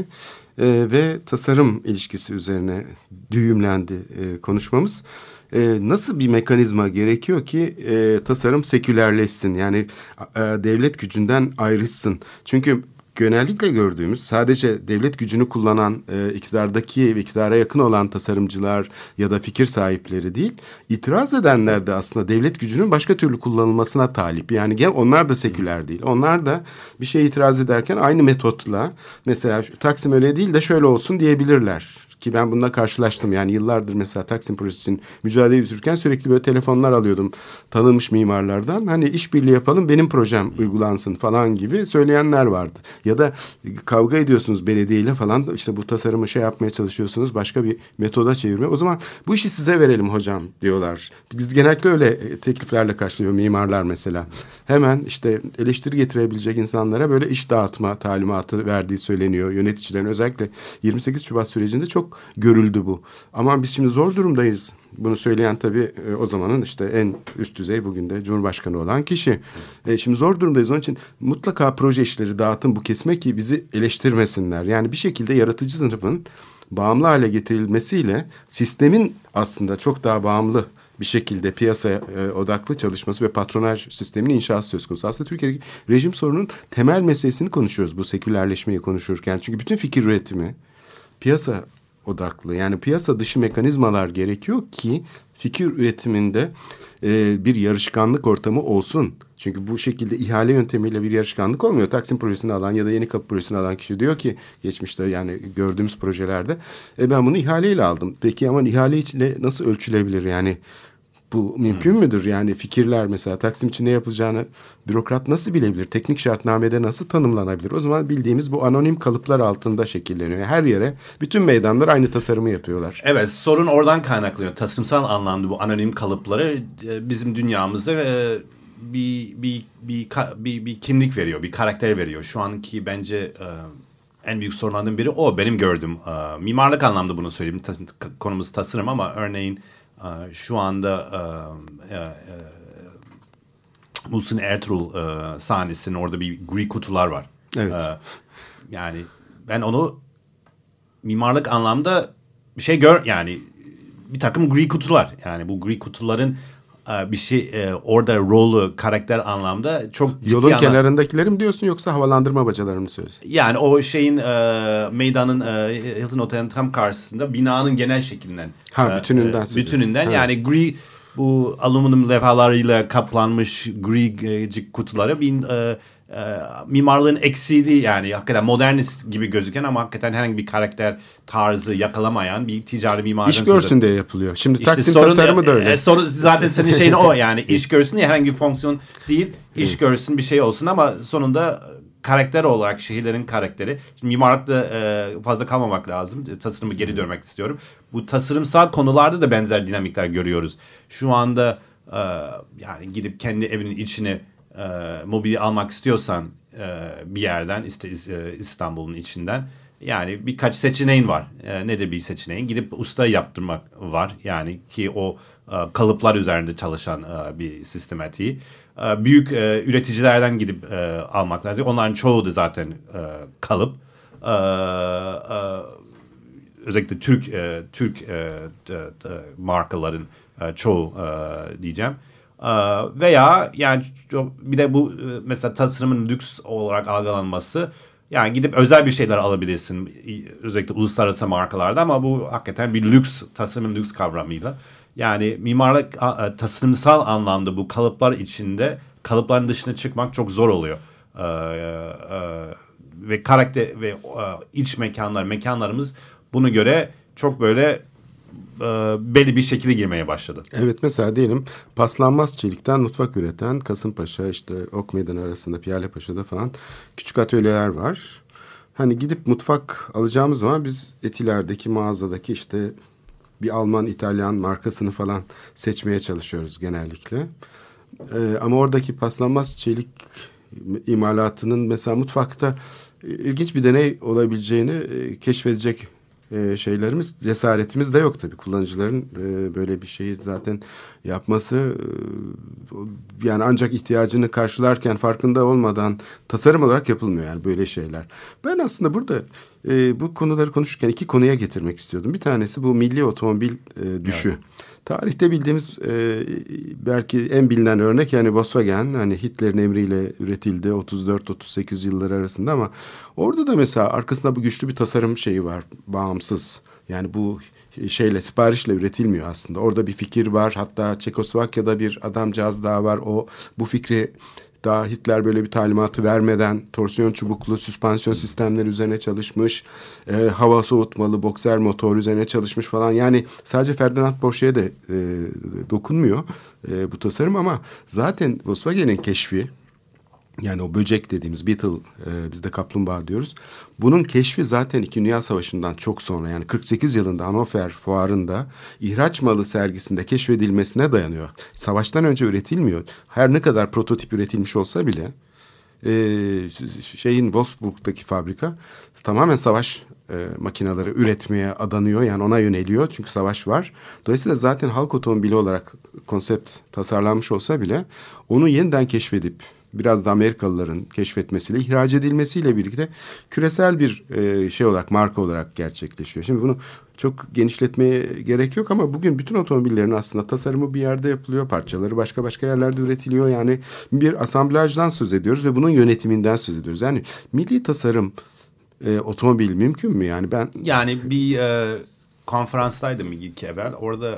e, ve tasarım ilişkisi üzerine düğümlendi e, konuşmamız. E, nasıl bir mekanizma gerekiyor ki e, tasarım sekülerleşsin, yani e, devlet gücünden ayrışsın? Çünkü genellikle gördüğümüz sadece devlet gücünü kullanan, e, iktidardaki ve iktidara yakın olan tasarımcılar ya da fikir sahipleri değil, itiraz edenler de aslında devlet gücünün başka türlü kullanılmasına talip. Yani gel, onlar da seküler değil. Onlar da bir şeye itiraz ederken aynı metotla, mesela Taksim öyle değil de şöyle olsun diyebilirler. Ki ben bununla karşılaştım. Yani yıllardır mesela Taksim Projesi için mücadele yürütürken sürekli böyle telefonlar alıyordum tanınmış mimarlardan. Hani işbirliği yapalım, benim projem uygulansın falan gibi söyleyenler vardı. Ya da kavga ediyorsunuz belediyeyle falan, işte bu tasarımı şey yapmaya çalışıyorsunuz, başka bir metoda çevirme. O zaman bu işi size verelim hocam diyorlar. Biz genellikle öyle tekliflerle karşılıyor mimarlar mesela. Hemen işte eleştiri getirebilecek insanlara böyle iş dağıtma talimatı verdiği söyleniyor yöneticilerin. Özellikle yirmi sekiz Şubat sürecinde çok görüldü bu. Ama biz şimdi zor durumdayız. Bunu söyleyen tabii e, o zamanın işte en üst düzey, bugün de Cumhurbaşkanı olan kişi. E, şimdi zor durumdayız. Onun için mutlaka proje işleri dağıtın bu kesme ki bizi eleştirmesinler. Yani bir şekilde yaratıcı sınıfın bağımlı hale getirilmesiyle sistemin aslında çok daha bağımlı bir şekilde piyasa e, odaklı çalışması ve patronaj sisteminin inşası söz konusu. Aslında Türkiye'deki rejim sorununun temel meselesini konuşuyoruz bu sekülerleşmeyi konuşurken. Çünkü bütün fikir üretimi piyasa odaklı, yani piyasa dışı mekanizmalar gerekiyor ki fikir üretiminde e, bir yarışkanlık ortamı olsun. Çünkü bu şekilde ihale yöntemiyle bir yarışkanlık olmuyor. Taksim projesini alan ya da Yenikapı projesini alan kişi diyor ki geçmişte yani gördüğümüz projelerde e ben bunu ihaleyle aldım. Peki ama ihaleyle nasıl ölçülebilir yani? Bu mümkün hmm. müdür? Yani fikirler mesela Taksim için ne yapılacağını bürokrat nasıl bilebilir? Teknik şartnamede nasıl tanımlanabilir? O zaman bildiğimiz bu anonim kalıplar altında şekilleniyor. Her yere, bütün meydanlar aynı tasarımı yapıyorlar. Evet, sorun oradan kaynaklanıyor. Tasarımsal anlamda bu anonim kalıpları bizim dünyamıza bir, bir, bir, bir, bir kimlik veriyor, bir karakter veriyor. Şu anki bence en büyük sorunlardan biri o. Benim gördüğüm, mimarlık anlamda bunu söyleyeyim. Konumuz tasarım ama örneğin şu anda e, e, Muhsin Ertuğrul e, sahnesinin orada bir gri kutular var. Evet. E, yani ben onu mimarlık anlamda bir şey gör yani bir takım gri kutular. Yani bu gri kutuların e, bir şey e, orada rolü karakter anlamda çok ciddi yolun anlam- kenarındakileri mi diyorsun yoksa havalandırma bacaları mı söylüyorsun? Yani o şeyin e, meydanın e, Hilton Otel'in tam karşısında binanın genel şeklinden. Ha, bütününden. E, bütününden ha. Yani gri bu alüminyum levhalarıyla kaplanmış gri kutuları bin, e, e, mimarlığın eksiliği yani hakikaten modernist gibi gözüken ama hakikaten herhangi bir karakter tarzı yakalamayan bir ticari mimarlık. İş görsün sözü. Diye yapılıyor. Şimdi işte Taksim tasarımı da öyle. E, sorun zaten senin şeyin o yani iş görsün diye herhangi bir fonksiyon değil iş görsün bir şey olsun ama sonunda karakter olarak şehirlerin karakteri. Şimdi mimarlıkta e, fazla kalmamak lazım. Tasarımı geri dönmek istiyorum. Bu tasarımsal konularda da benzer dinamikler görüyoruz. Şu anda e, yani gidip kendi evinin içine e, mobilya almak istiyorsan e, bir yerden işte e, İstanbul'un içinden yani birkaç seçeneğin var. E, ne de bir seçeneğin gidip usta yaptırmak var. Yani ki o e, kalıplar üzerinde çalışan e, bir sistematiği. Büyük e, üreticilerden gidip e, almak lazım. Onların çoğu da zaten e, kalıp. E, e, özellikle Türk e, Türk e, de, de markaların e, çoğu e, diyeceğim. E, veya yani bir de bu mesela tasarımın lüks olarak algılanması. Yani gidip özel bir şeyler alabilirsin. Özellikle uluslararası markalarda ama bu hakikaten bir lüks, tasarımın lüks kavramıyla. Yani mimarlık tasarımsal anlamda bu kalıplar içinde kalıpların dışına çıkmak çok zor oluyor. Ee, e, ve karakter ve e, iç mekanlar, mekanlarımız bunu göre çok böyle e, belli bir şekilde girmeye başladı. Evet, mesela diyelim paslanmaz çelikten mutfak üreten Kasımpaşa, işte Ok Meydanı arasında Piyalepaşa'da falan küçük atölyeler var. Hani gidip mutfak alacağımız zaman biz Etiler'deki mağazadaki işte bir Alman, İtalyan markasını falan seçmeye çalışıyoruz genellikle. Ee, ama oradaki paslanmaz çelik imalatının mesela mutfakta ilginç bir deney olabileceğini keşfedecek şeylerimiz, cesaretimiz de yok tabii. Kullanıcıların böyle bir şeyi zaten yapması, yani ancak ihtiyacını karşılarken farkında olmadan tasarım olarak yapılmıyor yani böyle şeyler. Ben aslında burada bu konuları konuşurken iki konuya getirmek istiyordum. Bir tanesi bu milli otomobil düşü. Evet. Tarihte bildiğimiz e, belki en bilinen örnek yani Volkswagen, hani Hitler'in emriyle üretildi otuz dört otuz sekiz yılları arasında ama orada da mesela arkasında bu güçlü bir tasarım şeyi var, bağımsız. Yani bu şeyle, siparişle üretilmiyor aslında. Orada bir fikir var. Hatta Çekoslovakya'da bir adamcağız daha var. O bu fikri daha Hitler böyle bir talimatı vermeden torsiyon çubuklu süspansiyon sistemleri üzerine çalışmış. E, hava soğutmalı boxer motor üzerine çalışmış falan. Yani sadece Ferdinand Porsche'ye de e, dokunmuyor e, bu tasarım ama zaten Volkswagen'in keşfi, yani o böcek dediğimiz beetle, e, biz de kaplumbağa diyoruz. Bunun keşfi zaten İkinci Dünya Savaşı'ndan çok sonra, yani kırk sekiz yılında Hannover Fuarı'nda ihraç malı sergisinde keşfedilmesine dayanıyor. Savaştan önce üretilmiyor. Her ne kadar prototip üretilmiş olsa bile e, şeyin Wolfsburg'daki fabrika tamamen savaş e, makineleri üretmeye adanıyor. Yani ona yöneliyor çünkü savaş var. Dolayısıyla zaten halk otomobili olarak konsept tasarlanmış olsa bile onu yeniden keşfedip biraz da Amerikalıların keşfetmesiyle, ihraç edilmesiyle birlikte küresel bir e, şey olarak, marka olarak gerçekleşiyor. Şimdi bunu çok genişletmeye gerek yok ama bugün bütün otomobillerin aslında tasarımı bir yerde yapılıyor. Parçaları başka başka yerlerde üretiliyor. Yani bir asamblajdan söz ediyoruz ve bunun yönetiminden söz ediyoruz. Yani milli tasarım e, otomobil mümkün mü? Yani ben... Yani bir e, konferanstaydım ilk evvel. Orada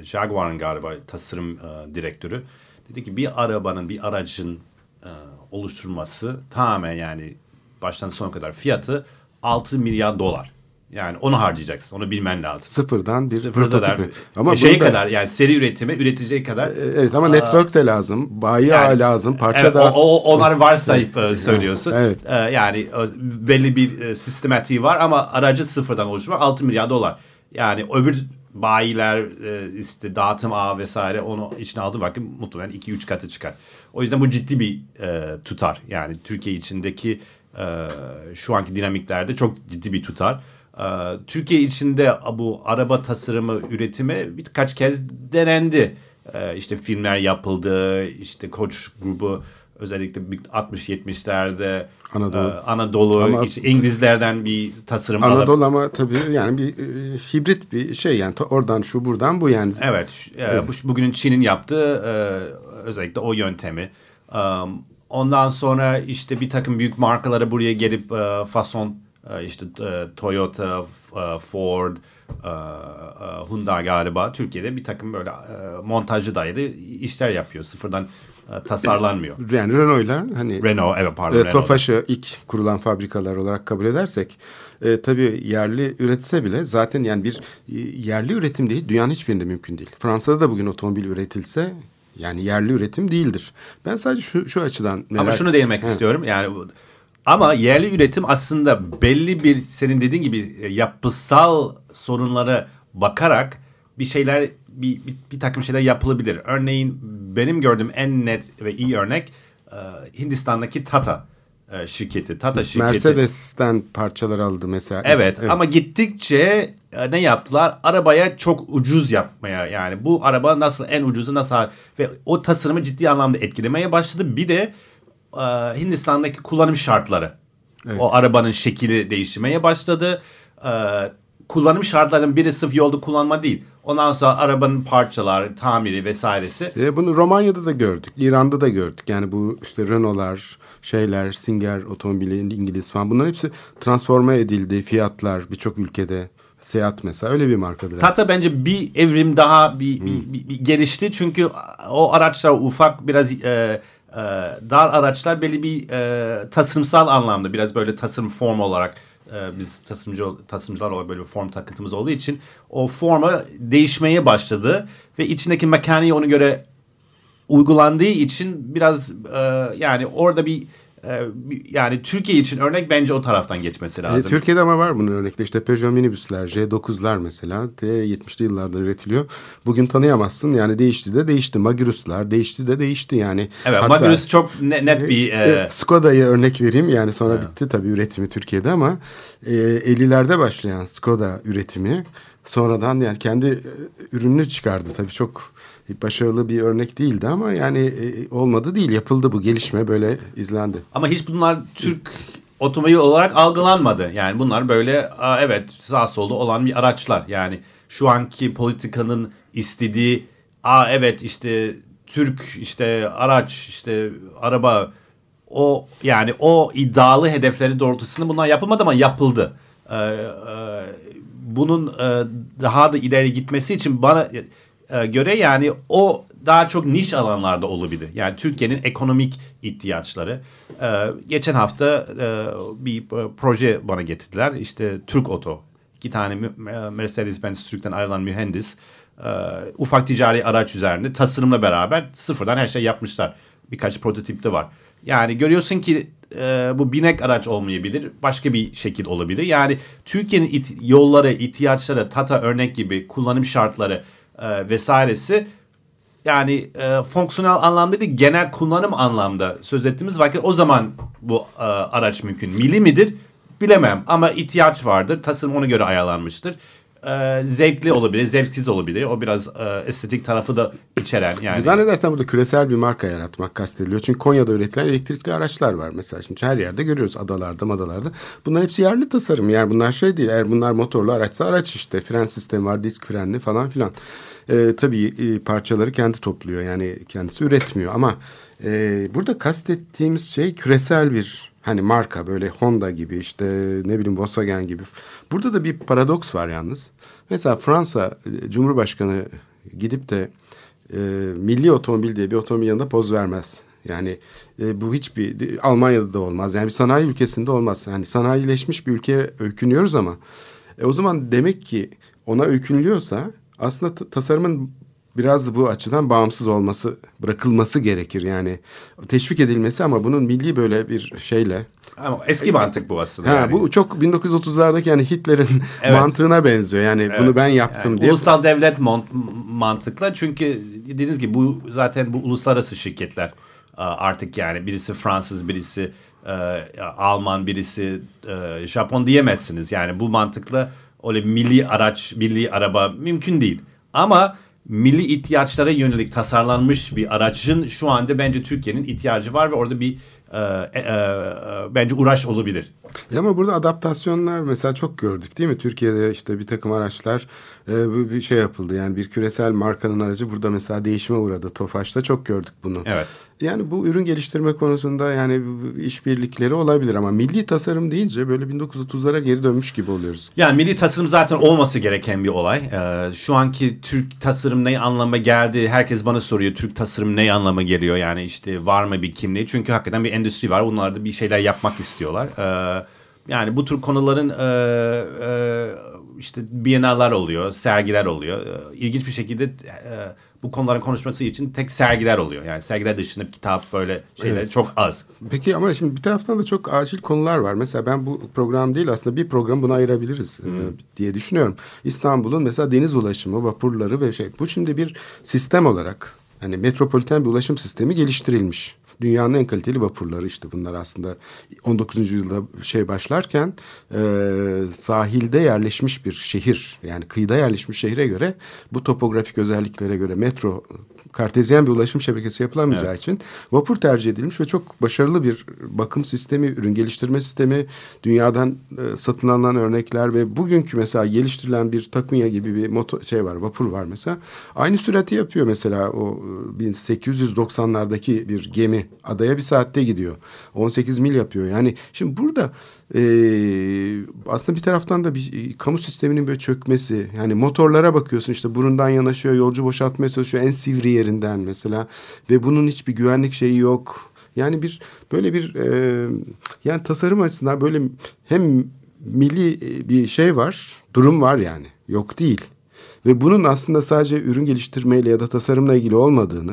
e, Jaguar'ın galiba tasarım e, direktörü dedi ki bir arabanın, bir aracın e, oluşturulması tamamen, yani baştan sona kadar fiyatı altı milyar dolar. Yani onu harcayacaksın. Onu bilmen lazım. Sıfırdan bir Sıfır prototipi. Ama şey burada... kadar yani seri üretime üretecek kadar. Evet ama network de lazım. Bayi yani, lazım. Parça evet, da. O, onlar varsa söylüyorsun. Evet. Yani belli bir sistematiği var ama aracı sıfırdan oluşturmak altı milyar dolar. Yani öbür bayiler, işte dağıtım ağı vesaire, onu içine aldı. Bakın muhtemelen iki üç katı çıkar. O yüzden bu ciddi bir tutar. Yani Türkiye içindeki şu anki dinamiklerde çok ciddi bir tutar. Türkiye içinde bu araba tasarımı, üretimi birkaç kez denendi. İşte filmler yapıldı. İşte Koç grubu özellikle altmış yetmişlerde Anadolu, Anadolu ama, işte İngilizlerden bir tasarım Anadolu alıp, ama tabii yani bir e, hibrit bir şey, yani oradan şu buradan bu yani. Evet. evet. Bu, bugünün Çin'in yaptığı e, özellikle o yöntemi. E, ondan sonra işte bir takım büyük markalara buraya gelip e, fason İşte Toyota, Ford, Hyundai galiba Türkiye'de bir takım böyle montajcı dayıda işler yapıyor. Sıfırdan tasarlanmıyor. Yani Renault'la hani Renault, evet pardon. E, Tofaş'ı ilk kurulan fabrikalar olarak kabul edersek e, tabii yerli üretse bile zaten yani bir yerli üretim değil, dünyanın hiçbirinde mümkün değil. Fransa'da da bugün otomobil üretilse yani yerli üretim değildir. Ben sadece şu, şu açıdan merak... Ama şunu değinmek ha. istiyorum yani... Ama yerli üretim aslında belli bir, senin dediğin gibi, yapısal sorunlara bakarak bir şeyler, bir, bir, bir takım şeyler yapılabilir. Örneğin benim gördüğüm en net ve iyi örnek Hindistan'daki Tata şirketi. Tata şirketi. Mercedes'ten parçalar aldı mesela. Evet, evet ama gittikçe ne yaptılar? Arabaya çok ucuz yapmaya, yani bu araba nasıl en ucuzu nasıl, ve o tasarımı ciddi anlamda etkilemeye başladı. Bir de Hindistan'daki kullanım şartları, evet. O arabanın şekli değişmeye başladı. Ee, kullanım şartlarının biri sırf yolda kullanma değil. Ondan sonra arabanın parçaları, tamiri vesairesi. E bunu Romanya'da da gördük, İran'da da gördük. Yani bu işte Renault'lar, şeyler, Singer otomobili, İngiliz falan, bunların hepsi transforme edildi. Fiyatlar birçok ülkede. Seat mesela öyle bir markadır. Tata bence bir evrim daha bir, hmm. bir, bir, bir gelişti. Çünkü o araçlar ufak, biraz... E, dar araçlar belli bir e, tasarımsal anlamda, biraz böyle tasarım form olarak e, biz tasarımcı tasarımcılar olarak böyle bir form takıntımız olduğu için o forma değişmeye başladı ve içindeki mekaniği ona göre uygulandığı için biraz e, yani orada bir yani Türkiye için örnek bence o taraftan geçmesi lazım. E, Türkiye'de ama var bunun örnekleri. İşte Peugeot minibüsler, J dokuzlar mesela yetmişli yıllarda üretiliyor. Bugün tanıyamazsın. Yani değişti de değişti. Magirus'lar değişti de değişti yani. Evet, hatta Magirus çok ne, net bir... E, e, Skoda'ya örnek vereyim. Yani sonra evet. bitti tabii üretimi Türkiye'de ama e, ellilerde başlayan Skoda üretimi sonradan yani kendi ürününü çıkardı. Tabii çok... başarılı bir örnek değildi ama yani e, olmadı değil, yapıldı, bu gelişme böyle izlendi. Ama hiç bunlar Türk otomobil olarak algılanmadı. Yani bunlar böyle a, evet sağ solda olan bir araçlar. Yani şu anki politikanın istediği a evet işte Türk işte araç işte araba, o yani o iddialı hedefleri doğrultusunda bunlar yapılmadı ama yapıldı. Ee, e, bunun e, daha da ileri gitmesi için bana... göre yani o daha çok niş alanlarda olabilir. Yani Türkiye'nin ekonomik ihtiyaçları. Ee, geçen hafta e, bir proje bana getirdiler. İşte Türk Oto. İki tane Mercedes-Benz Türk'ten ayrılan mühendis. E, ufak ticari araç üzerinde tasarımla beraber sıfırdan her şey yapmışlar. Birkaç prototip de var. Yani görüyorsun ki e, bu binek araç olmayabilir. Başka bir şekil olabilir. Yani Türkiye'nin it- yolları, ihtiyaçları, Tata örnek gibi kullanım şartları E, vesairesi yani e, fonksiyonel anlamda değil, genel kullanım anlamda söz ettiğimiz vakit o zaman bu e, araç mümkün. Milli midir bilemem ama ihtiyaç vardır, tasarım ona göre ayarlanmıştır. e, zevkli olabilir, zevksiz olabilir. O biraz e, estetik tarafı da içeren yani. Zannedersen burada küresel bir marka yaratmak kastediliyor. Çünkü Konya'da üretilen elektrikli araçlar var mesela. Şimdi her yerde görüyoruz, adalarda, madalarda. Bunların hepsi yerli tasarım. Yani bunlar şey değil. Eğer bunlar motorlu araçsa araç işte. Fren sistemi var, disk frenli falan filan. E, tabii e, parçaları kendi topluyor. Yani kendisi üretmiyor ama e, burada kastettiğimiz şey küresel bir hani marka, böyle Honda gibi işte ne bileyim Volkswagen gibi. Burada da bir paradoks var yalnız. Mesela Fransa Cumhurbaşkanı gidip de e, milli otomobil diye bir otomobil yanında poz vermez. Yani e, bu hiçbir Almanya'da da olmaz. Yani bir sanayi ülkesinde olmaz. Yani sanayileşmiş bir ülkeye öykünüyoruz ama e, o zaman demek ki ona öykünülüyorsa aslında t- tasarımın biraz da bu açıdan bağımsız olması, bırakılması gerekir yani. Teşvik edilmesi ama bunun milli böyle bir şeyle. Ama eski mantık bu aslında. Ha, yani. Bu çok bin dokuz yüz otuzlardaki yani Hitler'in evet. mantığına benziyor. Yani evet. bunu ben yaptım yani diye. Ulusal devlet mantıkla, çünkü dediğiniz gibi bu zaten bu uluslararası şirketler artık yani birisi Fransız, birisi Alman, birisi Japon diyemezsiniz. Yani bu mantıkla öyle milli araç, milli araba mümkün değil. Ama milli ihtiyaçlara yönelik tasarlanmış bir aracın şu anda bence Türkiye'nin ihtiyacı var ve orada bir e, e, e, bence uğraş olabilir. Ama burada adaptasyonlar mesela çok gördük değil mi? Türkiye'de işte bir takım araçlar e, bir şey yapıldı yani bir küresel markanın aracı burada mesela değişime uğradı. Tofaş'ta çok gördük bunu. Evet. Yani bu ürün geliştirme konusunda yani işbirlikleri olabilir ama milli tasarım deyince böyle bin dokuz yüz otuzlara geri dönmüş gibi oluyoruz. Yani milli tasarım zaten olması gereken bir olay. Ee, şu anki Türk tasarım ne anlama geldi? Herkes bana soruyor Türk tasarım ne anlama geliyor? Yani işte var mı bir kimliği? Çünkü hakikaten bir endüstri var. Bunlar da bir şeyler yapmak istiyorlar. Ee, yani bu tür konuların e, e, işte biennaller oluyor, sergiler oluyor. İlginç bir şekilde... E, bu konuların konuşması için tek sergiler oluyor. Yani sergiler dışında kitap böyle şeyler evet. çok az. Peki ama şimdi bir taraftan da çok acil konular var. Mesela ben bu program değil aslında bir program buna ayırabiliriz hmm. diye düşünüyorum. İstanbul'un mesela deniz ulaşımı, vapurları ve şey. Bu şimdi bir sistem olarak hani metropoliten bir ulaşım sistemi geliştirilmiş. Dünyanın en kaliteli vapurları işte bunlar aslında on dokuzuncu yüzyılda şey başlarken e, sahilde yerleşmiş bir şehir yani kıyıda yerleşmiş şehre göre bu topografik özelliklere göre metro kartezyen bir ulaşım şebekesi yapılamayacağı evet. için vapur tercih edilmiş ve çok başarılı bir bakım sistemi, ürün geliştirme sistemi, dünyadan e, satın alınan örnekler ve bugünkü mesela geliştirilen bir Takunya gibi bir motor şey var, vapur var mesela. Aynı sürati yapıyor mesela o bin sekiz yüz doksanlardaki bir gemi adaya bir saatte gidiyor. on sekiz mil yapıyor. Yani şimdi burada e, aslında bir taraftan da bir e, kamu sisteminin böyle çökmesi, yani motorlara bakıyorsun işte burundan yanaşıyor, yolcu boşaltmaya çalışıyor, en sivri yeri yerinden mesela ve bunun hiçbir güvenlik şeyi yok. Yani bir böyle bir e, yani tasarım açısından böyle hem milli bir şey var, durum var yani. Yok değil. Ve bunun aslında sadece ürün geliştirmeyle ya da tasarımla ilgili olmadığını,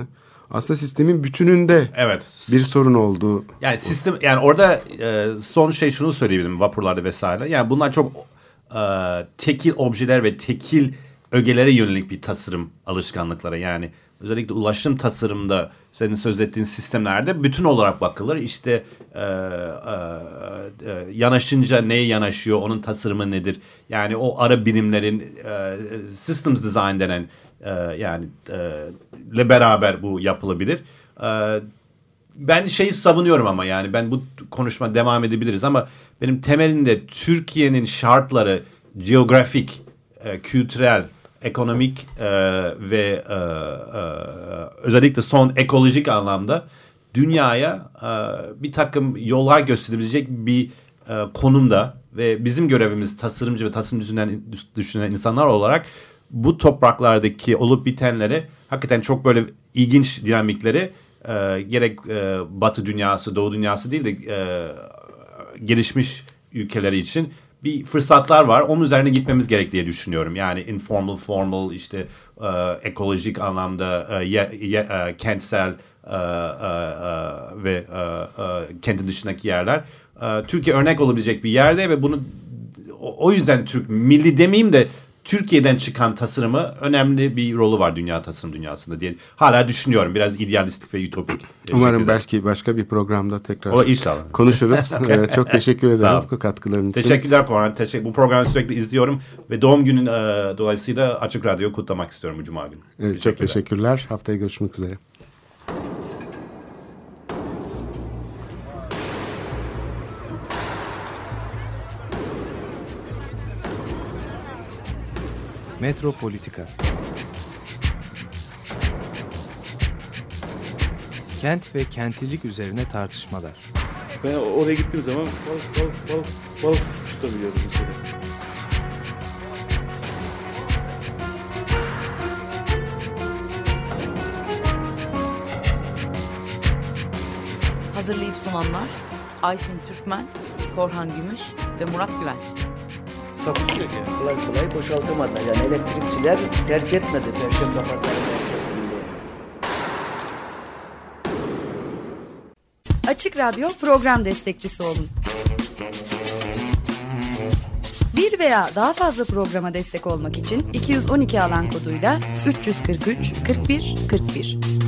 aslında sistemin bütününde evet. bir sorun olduğu. Yani sistem yani orada e, son şey şunu söyleyebilirim vapurlarda vesaire. Yani bunlar çok e, tekil objeler ve tekil ögelere yönelik bir tasarım alışkanlıkları yani. Özellikle ulaşım tasarımda senin söz ettiğin sistemlerde bütün olarak bakılır. İşte e, e, e, yanaşınca neye yanaşıyor, onun tasarımı nedir? Yani o ara bilimlerin e, systems design denen e, yani e, ile beraber bu yapılabilir. E, ben şeyi savunuyorum ama yani ben bu konuşma devam edebiliriz ama benim temelinde Türkiye'nin şartları geografik, e, kültürel, ekonomik e, ve e, e, özellikle son ekolojik anlamda dünyaya e, bir takım yollar gösterebilecek bir e, konumda ve bizim görevimiz tasarımcı ve tasarım düşünen insanlar olarak bu topraklardaki olup bitenleri hakikaten çok böyle ilginç dinamikleri e, gerek e, Batı dünyası, Doğu dünyası değil de e, gelişmiş ülkeleri için bir fırsatlar var. Onun üzerine gitmemiz gerek diye düşünüyorum. Yani informal, formal, işte e, ekolojik anlamda e, ye, e, kentsel e, e, ve e, e, kentin dışındaki yerler. E, Türkiye örnek olabilecek bir yerde ve bunu o, o yüzden Türk milli demeyeyim de Türkiye'den çıkan tasarımı önemli bir rolü var dünya tasarım dünyasında diye hala düşünüyorum. Biraz idealistik ve ütopik. Umarım belki başka bir programda tekrar o, inşallah. konuşuruz. Çok teşekkür ederim bu katkıların için. Teşekkürler Korhan. Teşekkür, bu programı sürekli izliyorum ve doğum günün e, dolayısıyla Açık Radyo'yu kutlamak istiyorum bu Cuma günü. Evet, teşekkürler. Çok teşekkürler. Haftaya görüşmek üzere. Metropolitika. Kent ve kentlilik üzerine tartışmalar. Ben oraya gittiğim zaman balık balık balık balık tutabiliyordum mesela. Hazırlayıp sunanlar Aysin Türkmen, Korhan Gümüş ve Murat Güvenç. Takusuyor ki. Kolay kolay boşaltamadılar. Yani elektrikçiler terk etmedi Perşembe Pazarı merkezinde. Açık Radyo program destekçisi olun. Bir veya daha fazla programa destek olmak için iki yüz on iki alan koduyla üç yüz kırk üç kırk bir kırk bir.